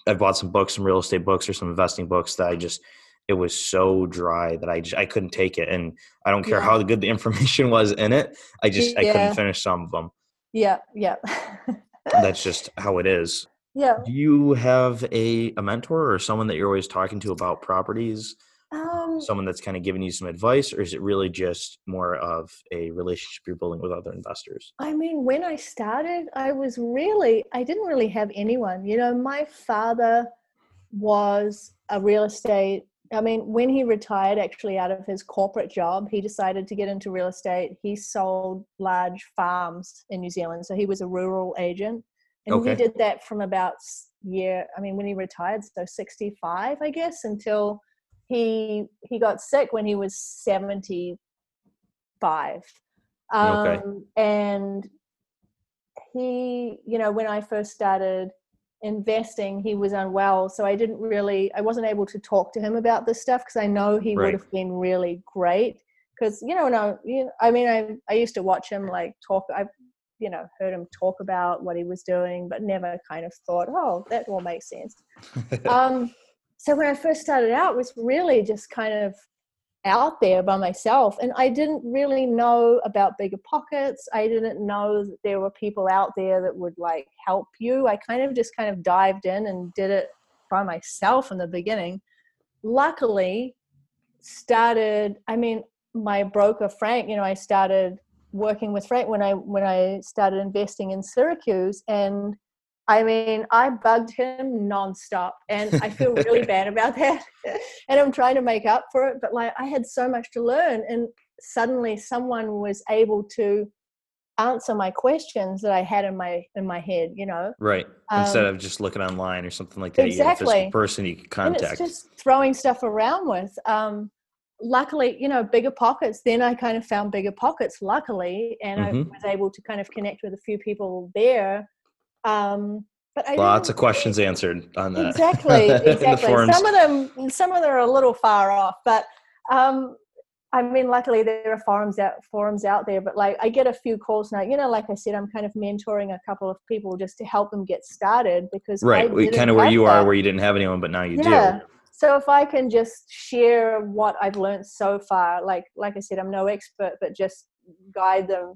I've bought some books, some real estate books or some investing books that I just – it was so dry that I just, I couldn't take it. And I don't care yeah. how good the information was in it. I just, yeah. I couldn't finish some of them. Yeah. Yeah. That's just how it is. Yeah. Do you have a, a mentor or someone that you're always talking to about properties? Um, someone that's kind of giving you some advice, or is it really just more of a relationship you're building with other investors? I mean, when I started, I was really, I didn't really have anyone. You know, my father was a real estate I mean, when he retired actually out of his corporate job, he decided to get into real estate. He sold large farms in New Zealand. So he was a rural agent. And okay. he did that from about year, I mean, when he retired, so sixty-five, I guess, until he he got sick when he was seventy-five. Um, okay. And he, you know, when I first started investing, he was unwell. So I didn't really, I wasn't able to talk to him about this stuff because I know he right. would have been really great. Because, you know, no, you know, I mean, I, I used to watch him like talk, I, you know, heard him talk about what he was doing, but never kind of thought, oh, that all makes sense. um, so when I first started out, it was really just kind of out there by myself. And I didn't really know about BiggerPockets. I didn't know that there were people out there that would like help you. I kind of just kind of dived in and did it by myself in the beginning. Luckily started, I mean, my broker, Frank, you know, I started working with Frank when I, when I started investing in Syracuse, and I mean, I bugged him nonstop, and I feel really bad about that. And I'm trying to make up for it, but like I had so much to learn, and suddenly someone was able to answer my questions that I had in my in my head, you know. Right. Um, Instead of just looking online or something like that, exactly. You had a physical person you could contact. And it's just throwing stuff around with. Um, luckily, you know, BiggerPockets. Then I kind of found BiggerPockets. Luckily, and mm-hmm. I was able to kind of connect with a few people there. Um, but I lots of questions really, answered on that. Exactly, exactly. Some of them, some of them are a little far off, but, um, I mean, luckily there are forums out, forums out there, but like I get a few calls now, you know, like I said, I'm kind of mentoring a couple of people just to help them get started because right. We kind of where you that. are, where you didn't have anyone, but now you yeah. do. So if I can just share what I've learned so far, like, like I said, I'm no expert, but just guide them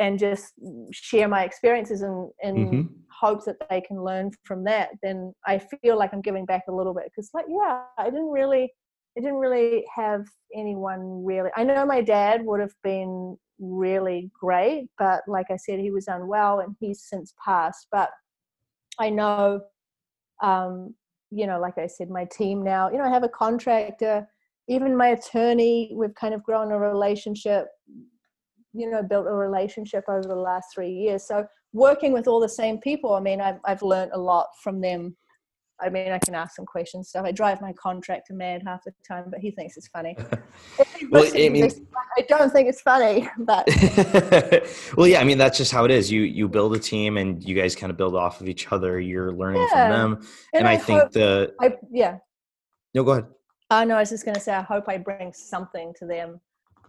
and just share my experiences in, in mm-hmm. hopes that they can learn from that, then I feel like I'm giving back a little bit. Because, like, yeah, I didn't really, I didn't really have anyone really. I know my dad would have been really great, but like I said, he was unwell and he's since passed. But I know, um, you know, like I said, my team now, you know, I have a contractor, even my attorney, we've kind of grown a relationship, you know, built a relationship over the last three years. So working with all the same people, I mean, I've, I've learned a lot from them. I mean, I can ask some questions, stuff. I drive my contractor mad half the time, but he thinks it's funny. well, I, mean, this, I don't think it's funny, but. Well, yeah, I mean, that's just how it is. You, you build a team and you guys kind of build off of each other. You're learning yeah. from them. And, and I, I think the, I, yeah. No, go ahead. Oh uh, no, I was just going to say, I hope I bring something to them.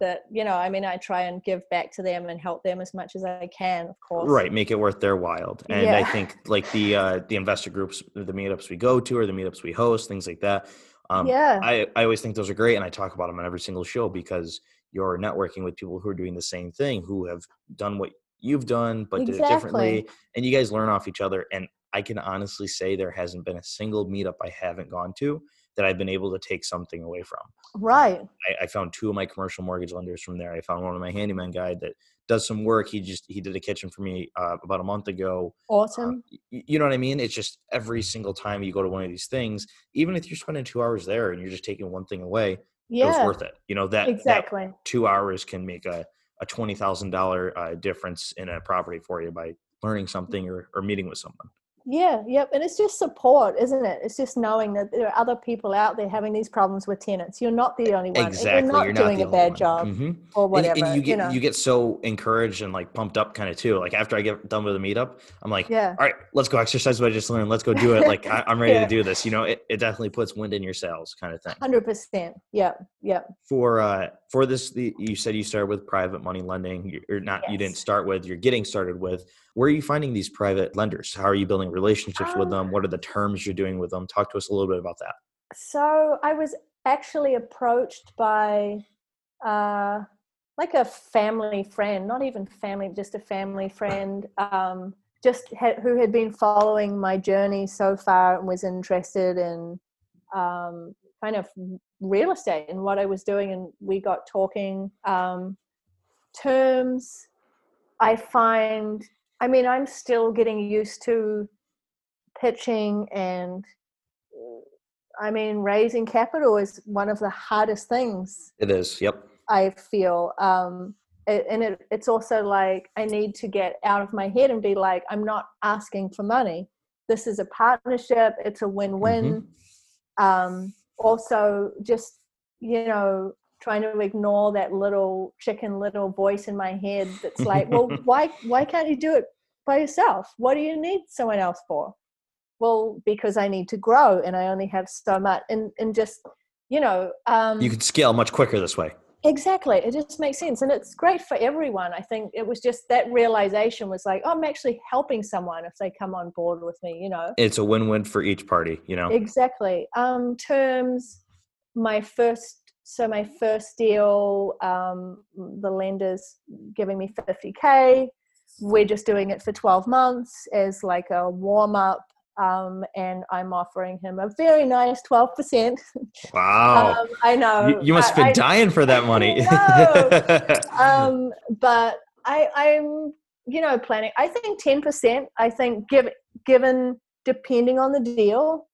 That, you know, I mean, I try and give back to them and help them as much as I can, of course. Right. Make it worth their while. And yeah. I think like the, uh, the investor groups, the meetups we go to or the meetups we host, things like that. Um, yeah. I, I always think those are great. And I talk about them on every single show because you're networking with people who are doing the same thing, who have done what you've done, but exactly. did it differently. And you guys learn off each other. And I can honestly say there hasn't been a single meetup I haven't gone to that I've been able to take something away from. Right. I, I found two of my commercial mortgage lenders from there. I found one of my handyman guy that does some work. He just, he did a kitchen for me uh, about a month ago. Awesome. Uh, you know what I mean? It's just every single time you go to one of these things, even if you're spending two hours there and you're just taking one thing away, yeah. it was worth it. You know, that, exactly. that two hours can make a, a twenty thousand dollars uh, difference in a property for you by learning something or, or meeting with someone. Yeah, yep. And it's just support, isn't it? It's just knowing that there are other people out there having these problems with tenants. You're not the only one. Exactly. And you're not you're doing not a bad one. job mm-hmm. or whatever. And, and you get you, know. you get so encouraged and like pumped up kind of too. Like after I get done with a meetup, I'm like, yeah. all right, let's go exercise what I just learned. Let's go do it. Like I, I'm ready yeah. to do this. You know, it, it definitely puts wind in your sails kind of thing. one hundred percent. Yeah, yeah. For uh, for this, the, you said you started with private money lending. You're not, yes. you didn't start with, you're getting started with. Where are you finding these private lenders? How are you building relationships um, with them? What are the terms you're doing with them? Talk to us a little bit about that. So I was actually approached by uh, like a family friend, not even family, just a family friend, um, just had, who had been following my journey so far and was interested in um, kind of real estate and what I was doing. And we got talking um, terms. I find... I mean, I'm still getting used to pitching and, I mean, raising capital is one of the hardest things. It is, yep. I feel. Um, it, and it, it's also like I need to get out of my head and be like, I'm not asking for money. This is a partnership. It's a win-win. Mm-hmm. Um, also, just, you know, trying to ignore that little chicken little voice in my head that's like, well, why why can't you do it by yourself? What do you need someone else for? Well, because I need to grow and I only have so much. And, and just, you know. Um, you can scale much quicker this way. Exactly. It just makes sense. And it's great for everyone. I think it was just that realization was like, oh, I'm actually helping someone if they come on board with me, you know. It's a win-win for each party, you know. Exactly. Um, terms, my first, so my first deal, um, the lender's giving me fifty K. We're just doing it for twelve months as like a warm-up. Um, and I'm offering him a very nice twelve percent. Wow. Um, I know. You, you must have been I, dying I, for that money. um, but I, I'm, you know, planning, I think ten percent, I think give, given, depending on the deal.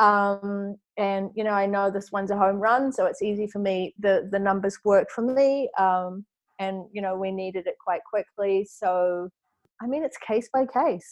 Um, and, you know, I know this one's a home run, so it's easy for me. The, the numbers work for me. Um, and, you know, we needed it quite quickly. So, I mean, it's case by case.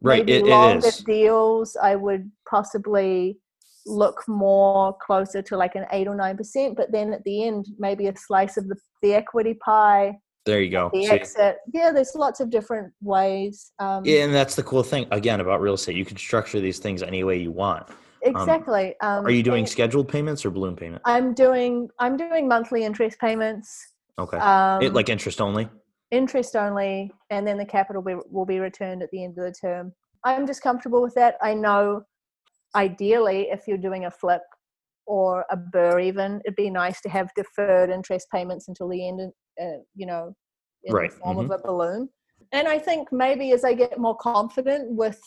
Right, Maybe it, longer it is. deals, I would possibly look more closer to like an eight or nine percent, but then at the end, maybe a slice of the, the equity pie. There you go. The See. exit. Yeah, there's lots of different ways. Um, yeah, and that's the cool thing again about real estate. You can structure these things any way you want. Exactly. Um, um, are you doing scheduled payments or balloon payments? I'm doing I'm doing monthly interest payments. Okay. Um, it, like interest only. Interest only, and then the capital will be, will be returned at the end of the term. I'm just comfortable with that. I know ideally if you're doing a flip or a burr even, it'd be nice to have deferred interest payments until the end, uh, you know, in right. the form mm-hmm. of a balloon. And I think maybe as I get more confident with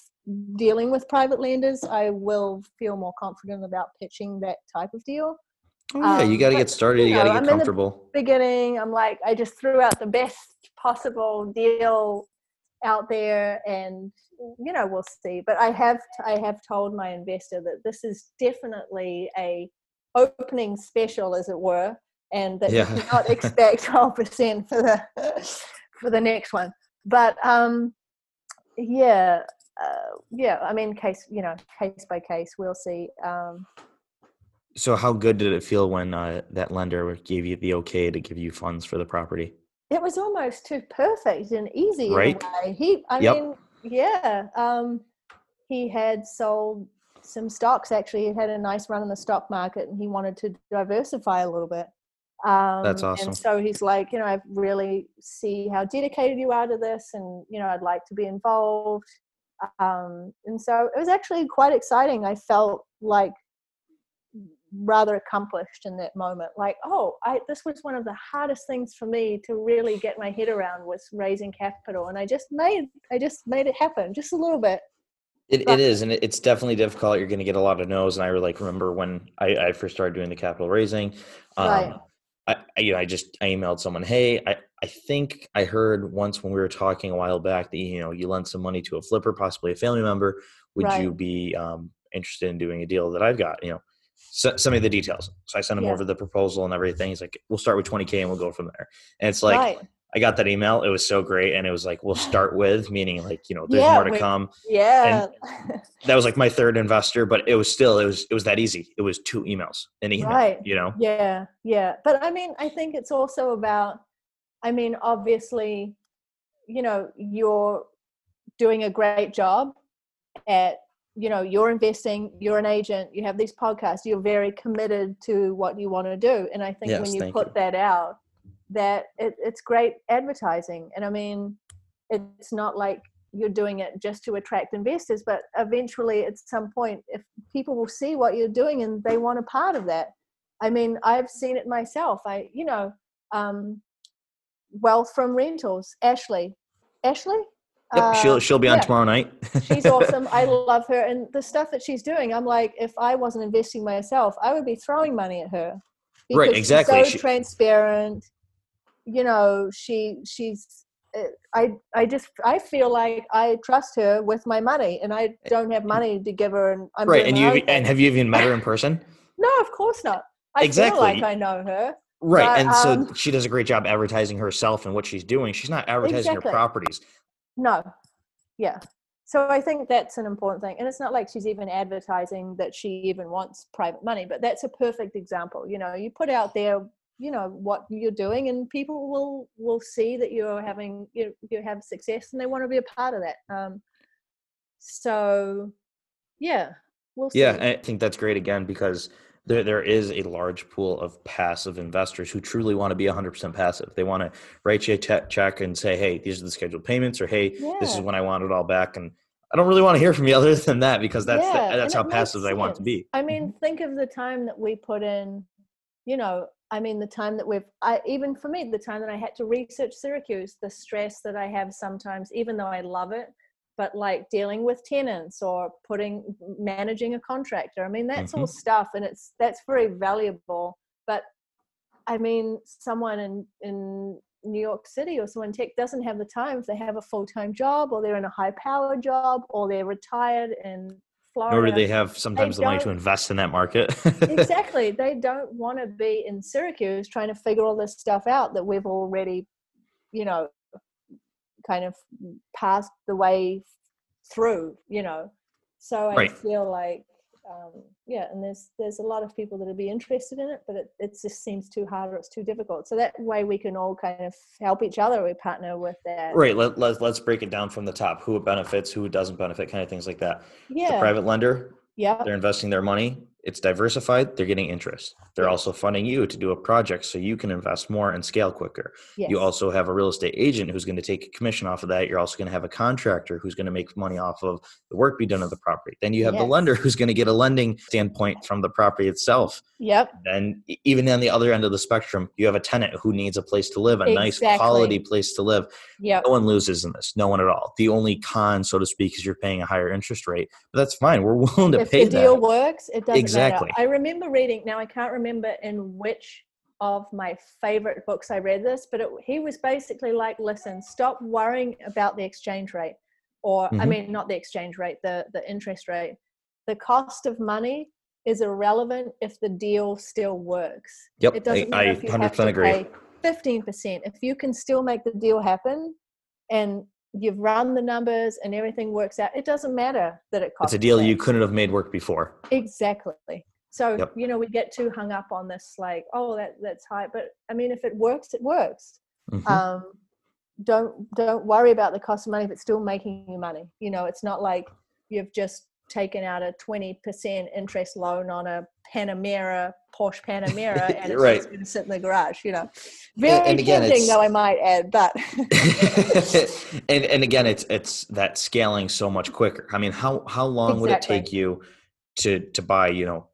dealing with private lenders, I will feel more confident about pitching that type of deal. Oh, yeah, um, you got to get started. You, you know, got to get I'm comfortable. In the beginning, I'm like, I just threw out the best possible deal out there, and you know, we'll see. But I have, I have told my investor that this is definitely a opening special, as it were, and that yeah. you cannot expect twelve percent for the for the next one. But um, yeah, uh, yeah. I mean, case you know, case by case, we'll see. Um, So how good did it feel when uh, that lender gave you the okay to give you funds for the property? It was almost too perfect and easy. Right. In a way. He, I yep. mean, yeah. Um, he had sold some stocks. Actually, he had a nice run in the stock market and he wanted to diversify a little bit. Um, That's awesome. And so he's like, you know, I really see how dedicated you are to this and, you know, I'd like to be involved. Um, and so it was actually quite exciting. I felt like, rather accomplished in that moment, like oh I this was one of the hardest things for me to really get my head around was raising capital, and I just made I just made it happen just a little bit. It but, it is, and it's definitely difficult. You're going to get a lot of no's, and I like remember when I, I first started doing the capital raising, um right. I, I you know I just I emailed someone, hey I I think I heard once when we were talking a while back that you know you lent some money to a flipper, possibly a family member, would right. you be um interested in doing a deal that I've got, you know. So, send me the details. So I sent him yeah. over the proposal and everything. He's like, we'll start with twenty K and we'll go from there. And it's like, right. I got that email. It was so great. And it was like, we'll start with, meaning like, you know, there's yeah, more to we, come. Yeah. And that was like my third investor, but it was still, it was, it was that easy. It was two emails, an email, right. you know? Yeah. Yeah. But I mean, I think it's also about, I mean, obviously, you know, you're doing a great job at, you know, you're investing, you're an agent, you have these podcasts, you're very committed to what you want to do. And I think yes, when you put you. that out, that it, it's great advertising. And I mean, it's not like you're doing it just to attract investors, but eventually at some point, if people will see what you're doing and they want a part of that. I mean, I've seen it myself. I, you know, um, wealth from rentals, Ashley, Ashley, Yep, she'll she'll be on yeah. tomorrow night. She's awesome. I love her. And the stuff that she's doing, I'm like, if I wasn't investing myself, I would be throwing money at her. Because right, exactly. She's so she... transparent. You know, she she's I I just I feel like I trust her with my money, and I don't have money to give her. And I'm right, and you and have you even met her in person? No, of course not. I exactly. feel like I know her. Right, but, and um, so she does a great job advertising herself and what she's doing. She's not advertising exactly. her properties. No. Yeah. So I think that's an important thing. And it's not like she's even advertising that she even wants private money, but that's a perfect example. You know, you put out there, you know, what you're doing, and people will, will see that you're having, you, you have success, and they want to be a part of that. Um, so yeah, we'll see. Yeah. I think that's great again, because There, there is a large pool of passive investors who truly want to be one hundred percent passive. They want to write you a te- check and say, hey, these are the scheduled payments, or hey, yeah. this is when I want it all back. And I don't really want to hear from you other than that, because that's yeah. the, that's how passive sense. I want to be. I mean, think of the time that we put in, you know, I mean, the time that we've, I, even for me, the time that I had to research Syracuse, the stress that I have sometimes, even though I love it, but like dealing with tenants or putting, managing a contractor. I mean, that's mm-hmm. all stuff, and it's, that's very valuable. But I mean, someone in, in New York City or someone in tech doesn't have the time if they have a full-time job, or they're in a high power job, or they're retired in Florida. Nor do they have sometimes they the money to invest in that market. Exactly. They don't want to be in Syracuse trying to figure all this stuff out that we've already, you know, kind of passed the way through, you know. So I right. feel like, um, yeah, and there's there's a lot of people that would be interested in it, but it, it just seems too hard, or it's too difficult. So that way we can all kind of help each other. We partner with that. Right. Let, let, let's break it down from the top. Who it benefits, who it doesn't benefit, kind of things like that. Yeah. The private lender, yeah, they're investing their money. It's diversified. They're getting interest. They're also funding you to do a project so you can invest more and scale quicker. Yes. You also have a real estate agent who's going to take a commission off of that. You're also going to have a contractor who's going to make money off of the work be done on the property. Then you have yes. the lender who's going to get a lending standpoint from the property itself. Yep. And even on the other end of the spectrum, you have a tenant who needs a place to live, a exactly. nice quality place to live. Yep. No one loses in this. No one at all. The only con, so to speak, is you're paying a higher interest rate, but that's fine. We're willing to if pay that. If the deal works, it doesn't exactly. Exactly. I remember reading, now I can't remember in which of my favorite books I read this, but it, he was basically like, listen, stop worrying about the exchange rate, or mm-hmm. I mean, not the exchange rate, the, the interest rate. The cost of money is irrelevant if the deal still works. Yep. It doesn't matter I, I if you one hundred percent have to agree. Pay fifteen percent. If you can still make the deal happen, and you've run the numbers and everything works out, it doesn't matter that it costs. It's a deal you couldn't have made work before. Exactly. So, yep. you know, we get too hung up on this, like, oh, that that's high. But I mean, if it works, it works. Mm-hmm. Um, don't, don't worry about the cost of money if it's still making you money. You know, it's not like you've just taken out a twenty percent interest loan on a Panamera, Porsche Panamera, and it's right. just going to sit in the garage, you know. Very and, and tempting, though, I might add, but. and and again, it's it's that scaling so much quicker. I mean, how how long exactly. would it take you to to buy, you know,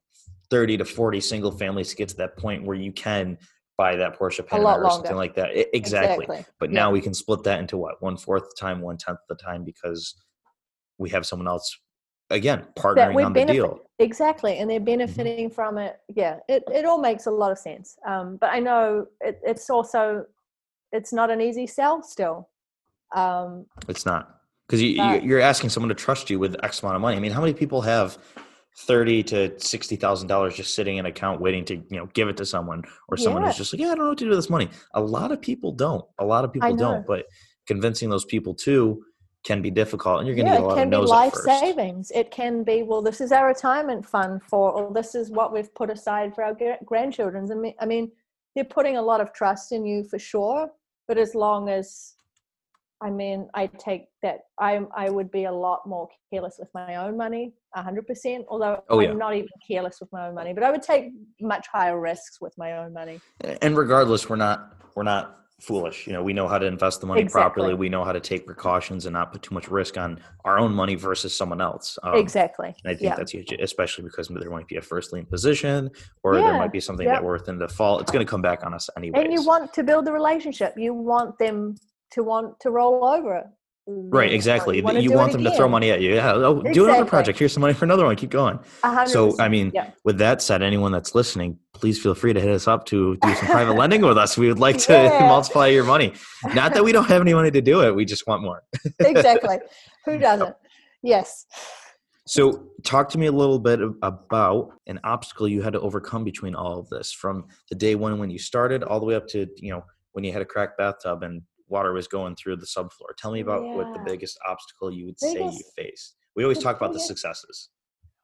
thirty to forty single families to get to that point where you can buy that Porsche Panamera or something like that? It, exactly. exactly. But yeah. now we can split that into what? One-fourth the time, one-tenth the time, because we have someone else again, partnering on the benefit, deal. Exactly. And they're benefiting mm-hmm. from it. Yeah. It it all makes a lot of sense. Um, but I know it, it's also, it's not an easy sell still. Um, it's not. Because you, you, you're asking someone to trust you with X amount of money. I mean, how many people have thirty thousand to sixty thousand dollars just sitting in an account waiting to, you know, give it to someone, or someone yeah. who's just like, yeah, I don't know what to do with this money. A lot of people don't. A lot of people don't. But convincing those people to can be difficult, and you're going yeah, to get a lot of no's at first. It can be life savings. It can be, well, this is our retirement fund for, or this is what we've put aside for our grandchildren's. I mean, I mean, they're putting a lot of trust in you for sure, but as long as, I mean, I take that, I I would be a lot more careless with my own money, one hundred percent, although oh, yeah. I'm not even careless with my own money, but I would take much higher risks with my own money. And regardless, we're not, we're not, foolish. You know, we know how to invest the money exactly. properly. We know how to take precautions and not put too much risk on our own money versus someone else. Um, exactly. And I think yeah. that's huge, especially because there might be a first lien position, or yeah. there might be something yeah. that we're within the default. It's going to come back on us anyway. And you want to build the relationship. You want them to want to roll over it. Right. Exactly. You want, you want them again. to throw money at you. Yeah. Oh, exactly. Do another project. Here's some money for another one. Keep going. one hundred percent. So, I mean, yeah. with that said, anyone that's listening, please feel free to hit us up to do some private lending with us. We would like to yeah. multiply your money. Not that we don't have any money to do it. We just want more. Exactly. Who doesn't? Yep. Yes. So talk to me a little bit about an obstacle you had to overcome between all of this, from the day one when you started all the way up to, you know, when you had a cracked bathtub and water was going through the subfloor. Tell me about yeah. what the biggest obstacle you would biggest, say you faced. We always talk about biggest, the successes.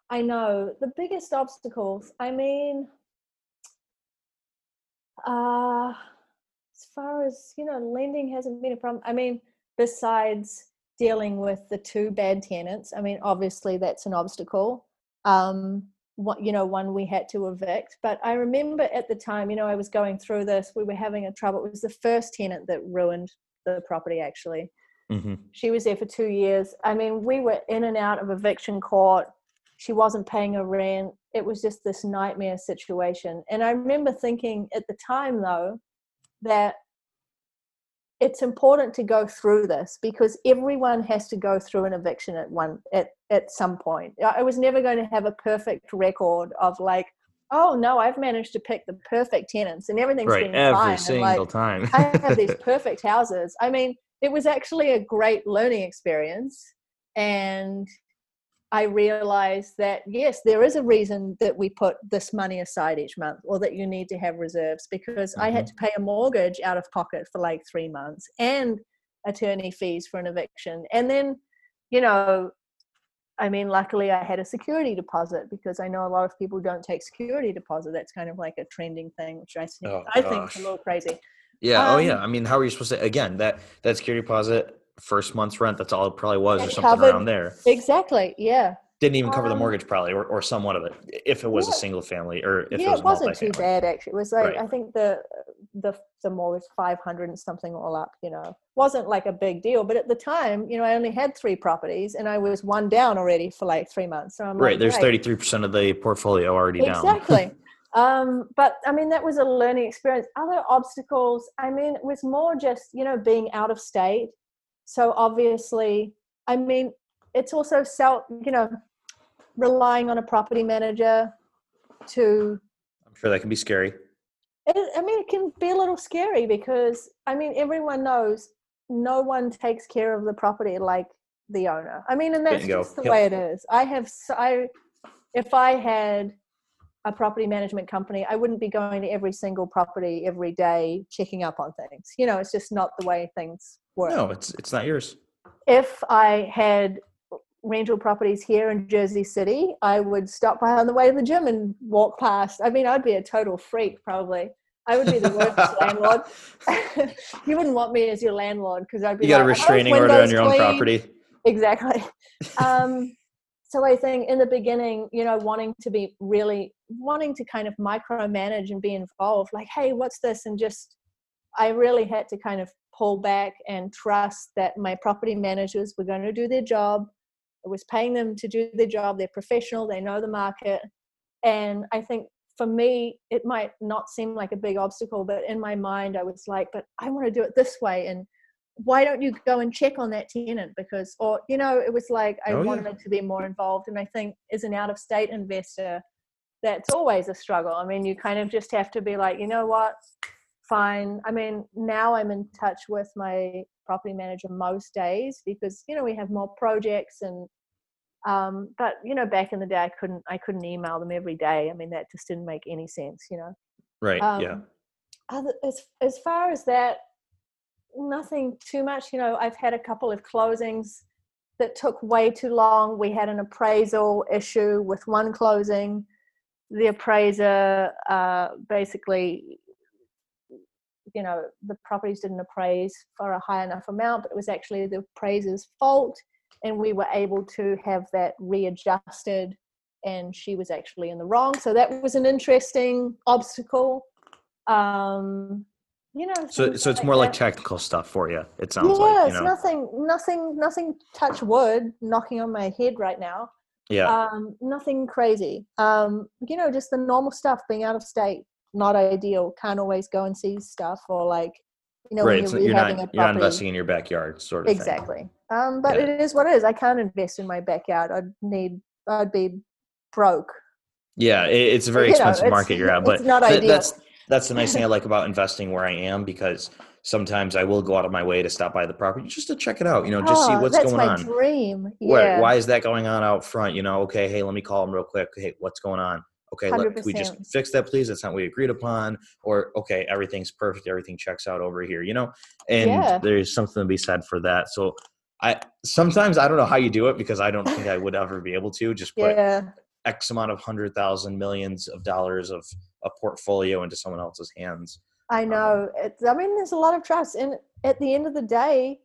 I know. The biggest obstacles, I mean, uh, as far as, you know, lending hasn't been a problem. I mean, besides dealing with the two bad tenants, I mean, obviously that's an obstacle. Um, what, you know, one we had to evict. But I remember at the time, you know, I was going through this, we were having a trouble. It was the first tenant that ruined the property, actually. Mm-hmm. She was there for two years. I mean, we were in and out of eviction court. She wasn't paying her rent. It was just this nightmare situation. And I remember thinking at the time, though, that it's important to go through this because everyone has to go through an eviction at one at, at some point. I was never going to have a perfect record of like, oh no, I've managed to pick the perfect tenants and everything's right, been fine. Every single like, time. I have these perfect houses. I mean, it was actually a great learning experience, and I realized that yes, there is a reason that we put this money aside each month, or that you need to have reserves, because mm-hmm. I had to pay a mortgage out of pocket for like three months and attorney fees for an eviction. And then, you know, I mean, luckily I had a security deposit, because I know a lot of people don't take security deposit. That's kind of like a trending thing, which I think, oh, I think is a little crazy. Yeah. Um, oh yeah. I mean, how are you supposed to, again, that, that security deposit, first month's rent, that's all it probably was, or something covered, around there. Exactly. Yeah. Didn't even cover um, the mortgage probably, or, or somewhat of it, if it was yeah. a single family, or if yeah, it was it wasn't too bad actually. It was like right. I think the the the mortgage five hundred and something all up, you know. Wasn't like a big deal. But at the time, you know, I only had three properties and I was one down already for like three months. So I'm right. Like, there's thirty three percent of the portfolio already exactly. down. Exactly. Um, but I mean, that was a learning experience. Other obstacles, I mean, it was more just, you know, being out of state. So obviously, I mean, it's also self, you know, relying on a property manager to. I'm sure that can be scary. It, I mean, it can be a little scary because, I mean, everyone knows no one takes care of the property like the owner. I mean, and that's just the yep. way it is. I have, I, if I had a property management company, I wouldn't be going to every single property every day, checking up on things. You know, it's just not the way things work. No, it's it's not yours. If I had rental properties here in Jersey City, I would stop by on the way to the gym and walk past. I mean, I'd be a total freak probably. I would be the worst landlord. You wouldn't want me as your landlord because I'd be. You like, got a restraining order on your clean. Own property. Exactly. Um, so I think in the beginning, you know, wanting to be really wanting to kind of micromanage and be involved, like, hey, what's this? And just, I really had to kind of pull back and trust that my property managers were going to do their job. I was paying them to do their job. They're professional. They know the market. And I think for me, it might not seem like a big obstacle, but in my mind, I was like, but I want to do it this way. And why don't you go and check on that tenant? Because, or, you know, it was like, I oh, wanted yeah. to be more involved. And I think as an out of state investor, that's always a struggle. I mean, you kind of just have to be like, you know what? Fine. I mean, now I'm in touch with my property manager most days because, you know, we have more projects and, um, but you know, back in the day, I couldn't, I couldn't email them every day. I mean, that just didn't make any sense, you know? Right. Um, yeah. Other, as, as far as that, nothing too much, you know, I've had a couple of closings that took way too long. We had an appraisal issue with one closing. The appraiser, uh, basically, you know, the properties didn't appraise for a high enough amount, but it was actually the appraiser's fault. And we were able to have that readjusted and she was actually in the wrong. So that was an interesting obstacle. Um, you know, so, so it's like more that. Like technical stuff for you. It sounds yeah, like, you know. It's nothing, nothing, nothing touch wood knocking on my head right now. Yeah. Um, nothing crazy. Um, you know, just the normal stuff, being out of state. Not ideal. Can't always go and see stuff, or like, you know, right. when you're, you're, not, you're not investing in your backyard, sort of. Exactly. Thing. Um, but yeah. it is what it is. I can't invest in my backyard. I'd need. I'd be broke. Yeah, it's a very you expensive know, market you're at, but it's not th- ideal. That's that's the nice thing I like about investing where I am, because sometimes I will go out of my way to stop by the property just to check it out. You know, just oh, see what's going on. That's my dream. Yeah. Why, why is that going on out front? You know, okay, hey, let me call them real quick. Hey, what's going on? okay, let, can we just fix that, please? That's not what we agreed upon. Or, okay, everything's perfect. Everything checks out over here, you know? And yeah. there's something to be said for that. So I, sometimes I don't know how you do it, because I don't think I would ever be able to just put yeah. X amount of hundred thousand millions of dollars of a portfolio into someone else's hands. I know. Um, it's, I mean, there's a lot of trust. And at the end of the day,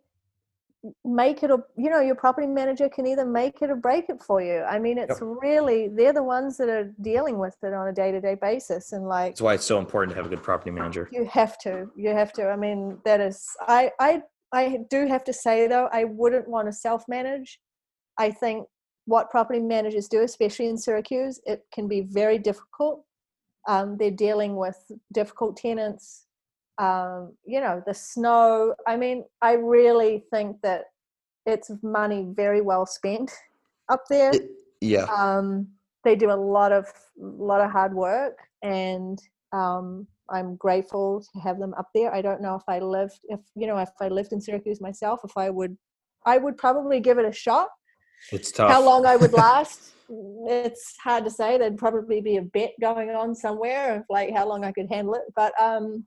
make it a, you know, your property manager can either make it or break it for you. I mean, it's yep. really, they're the ones that are dealing with it on a day-to-day basis. And like, that's why it's so important to have a good property manager. You have to, you have to, I mean, that is, I, I, I do have to say though, I wouldn't want to self-manage. I think what property managers do, especially in Syracuse, it can be very difficult. Um, they're dealing with difficult tenants. Um, you know, the snow. I mean, I really think that it's money very well spent up there. It, yeah. Um, they do a lot of lot of hard work, and um, I'm grateful to have them up there. I don't know if I lived, if you know, if I lived in Syracuse myself, if I would, I would probably give it a shot. It's tough. How long I would last, it's hard to say. There'd probably be a bet going on somewhere of like how long I could handle it. But um,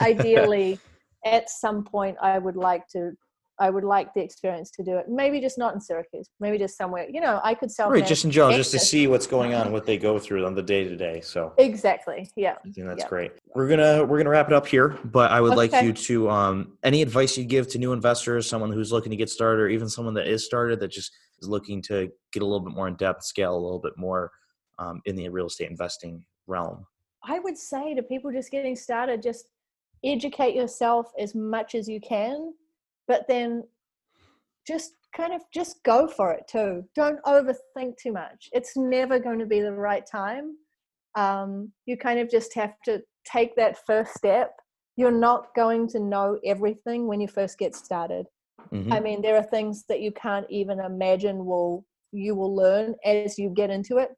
ideally, at some point, I would like to. I would like the experience to do it. Maybe just not in Syracuse. Maybe just somewhere. You know, I could sell. Right, just in general, just to see what's going on, what they go through on the day to day. So exactly, yeah. I think that's yeah. great. We're gonna we're gonna wrap it up here. But I would okay. like you to um, any advice you give to new investors, someone who's looking to get started, or even someone that is started that just is looking to get a little bit more in depth, scale a little bit more um, in the real estate investing realm. I would say to people just getting started, just educate yourself as much as you can, but then just kind of just go for it too. Don't overthink too much. It's never going to be the right time. Um, you kind of just have to take that first step. You're not going to know everything when you first get started. Mm-hmm. I mean, there are things that you can't even imagine will you will learn as you get into it.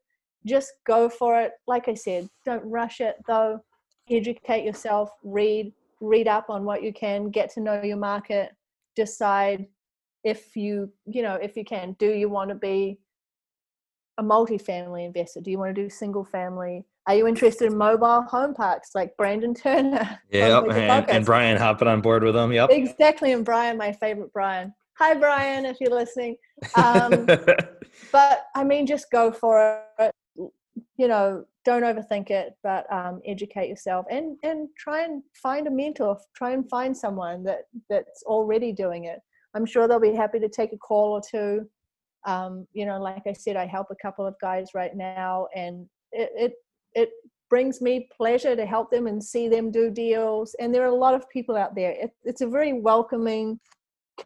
Just go for it. Like I said, don't rush it though. Educate yourself, read, read up on what you can, get to know your market, decide if you, you know, if you can, do you want to be a multifamily investor? Do you want to do single family? Are you interested in mobile home parks like Brandon Turner? Yeah, and, and Brian hopping on board with them. Yep. Exactly. And Brian, my favorite Brian. Hi, Brian, if you're listening. Um, but I mean, just go for it. You know, don't overthink it, but um, educate yourself and, and try and find a mentor. Try and find someone that, that's already doing it. I'm sure they'll be happy to take a call or two. Um, you know, like I said, I help a couple of guys right now, and it, it it brings me pleasure to help them and see them do deals. And there are a lot of people out there. It, it's a very welcoming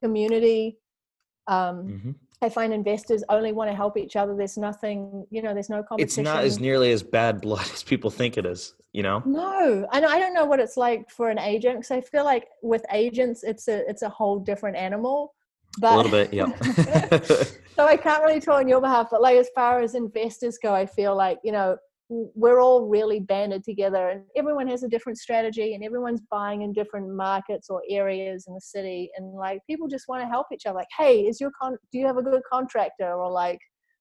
community. Um, mm-hmm. I find investors only want to help each other. There's nothing, you know, there's no competition. It's not as nearly as bad blood as people think it is, you know? No, I know, I don't know what it's like for an agent, because I feel like with agents, it's a, it's a whole different animal. But, a little bit, yeah. So I can't really talk on your behalf, but like as far as investors go, I feel like, you know, we're all really banded together, and everyone has a different strategy, and everyone's buying in different markets or areas in the city. And like, people just want to help each other. Like, hey, is your con- do you have a good contractor? Or like,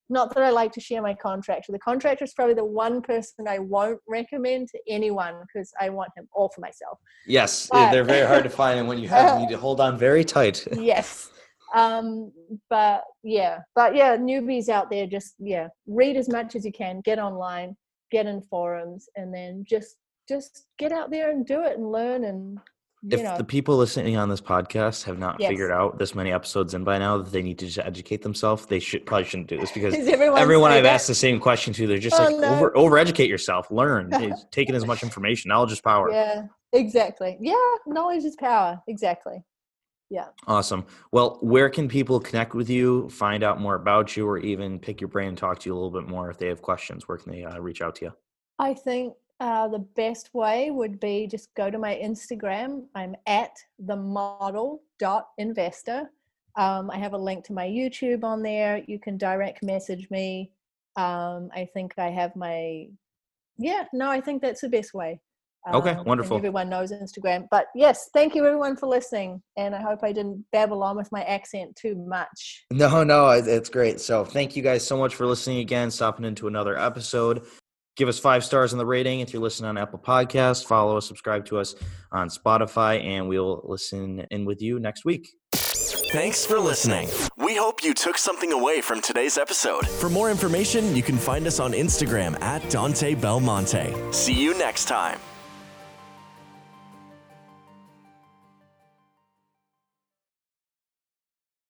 not that I like to share my contractor. The contractor is probably the one person I won't recommend to anyone, because I want him all for myself. Yes. But- they're very hard to find. And when you have them, you need to hold on very tight. Yes. Um, but yeah, but yeah, newbies out there, just, yeah, read as much as you can, get online, get in forums, and then just just get out there and do it and learn. And you if know. the people listening on this podcast have not yes. figured out this many episodes in by now that they need to just educate themselves, they should probably shouldn't do this, because everyone I've that? asked the same question to, they're just oh, like no. over over educate yourself, learn, take in as much information. Knowledge is power. Yeah, exactly. Yeah, knowledge is power. Exactly. Yeah. Awesome. Well, where can people connect with you, find out more about you, or even pick your brain and talk to you a little bit more if they have questions? Where can they uh, reach out to you? I think uh, the best way would be just go to my Instagram. I'm at the model dot investor. Um, I have a link to my YouTube on there. You can direct message me. Um, I think I have my, yeah, no, I think that's the best way. Okay, um, wonderful. Everyone knows Instagram. But yes, thank you everyone for listening. And I hope I didn't babble on with my accent too much. No, no, it's great. So thank you guys so much for listening again, stopping into another episode. Give us five stars on the rating. If you're listening on Apple Podcasts, follow us, subscribe to us on Spotify, and we'll listen in with you next week. Thanks for listening. We hope you took something away from today's episode. For more information, you can find us on Instagram at Dante Belmonte. See you next time.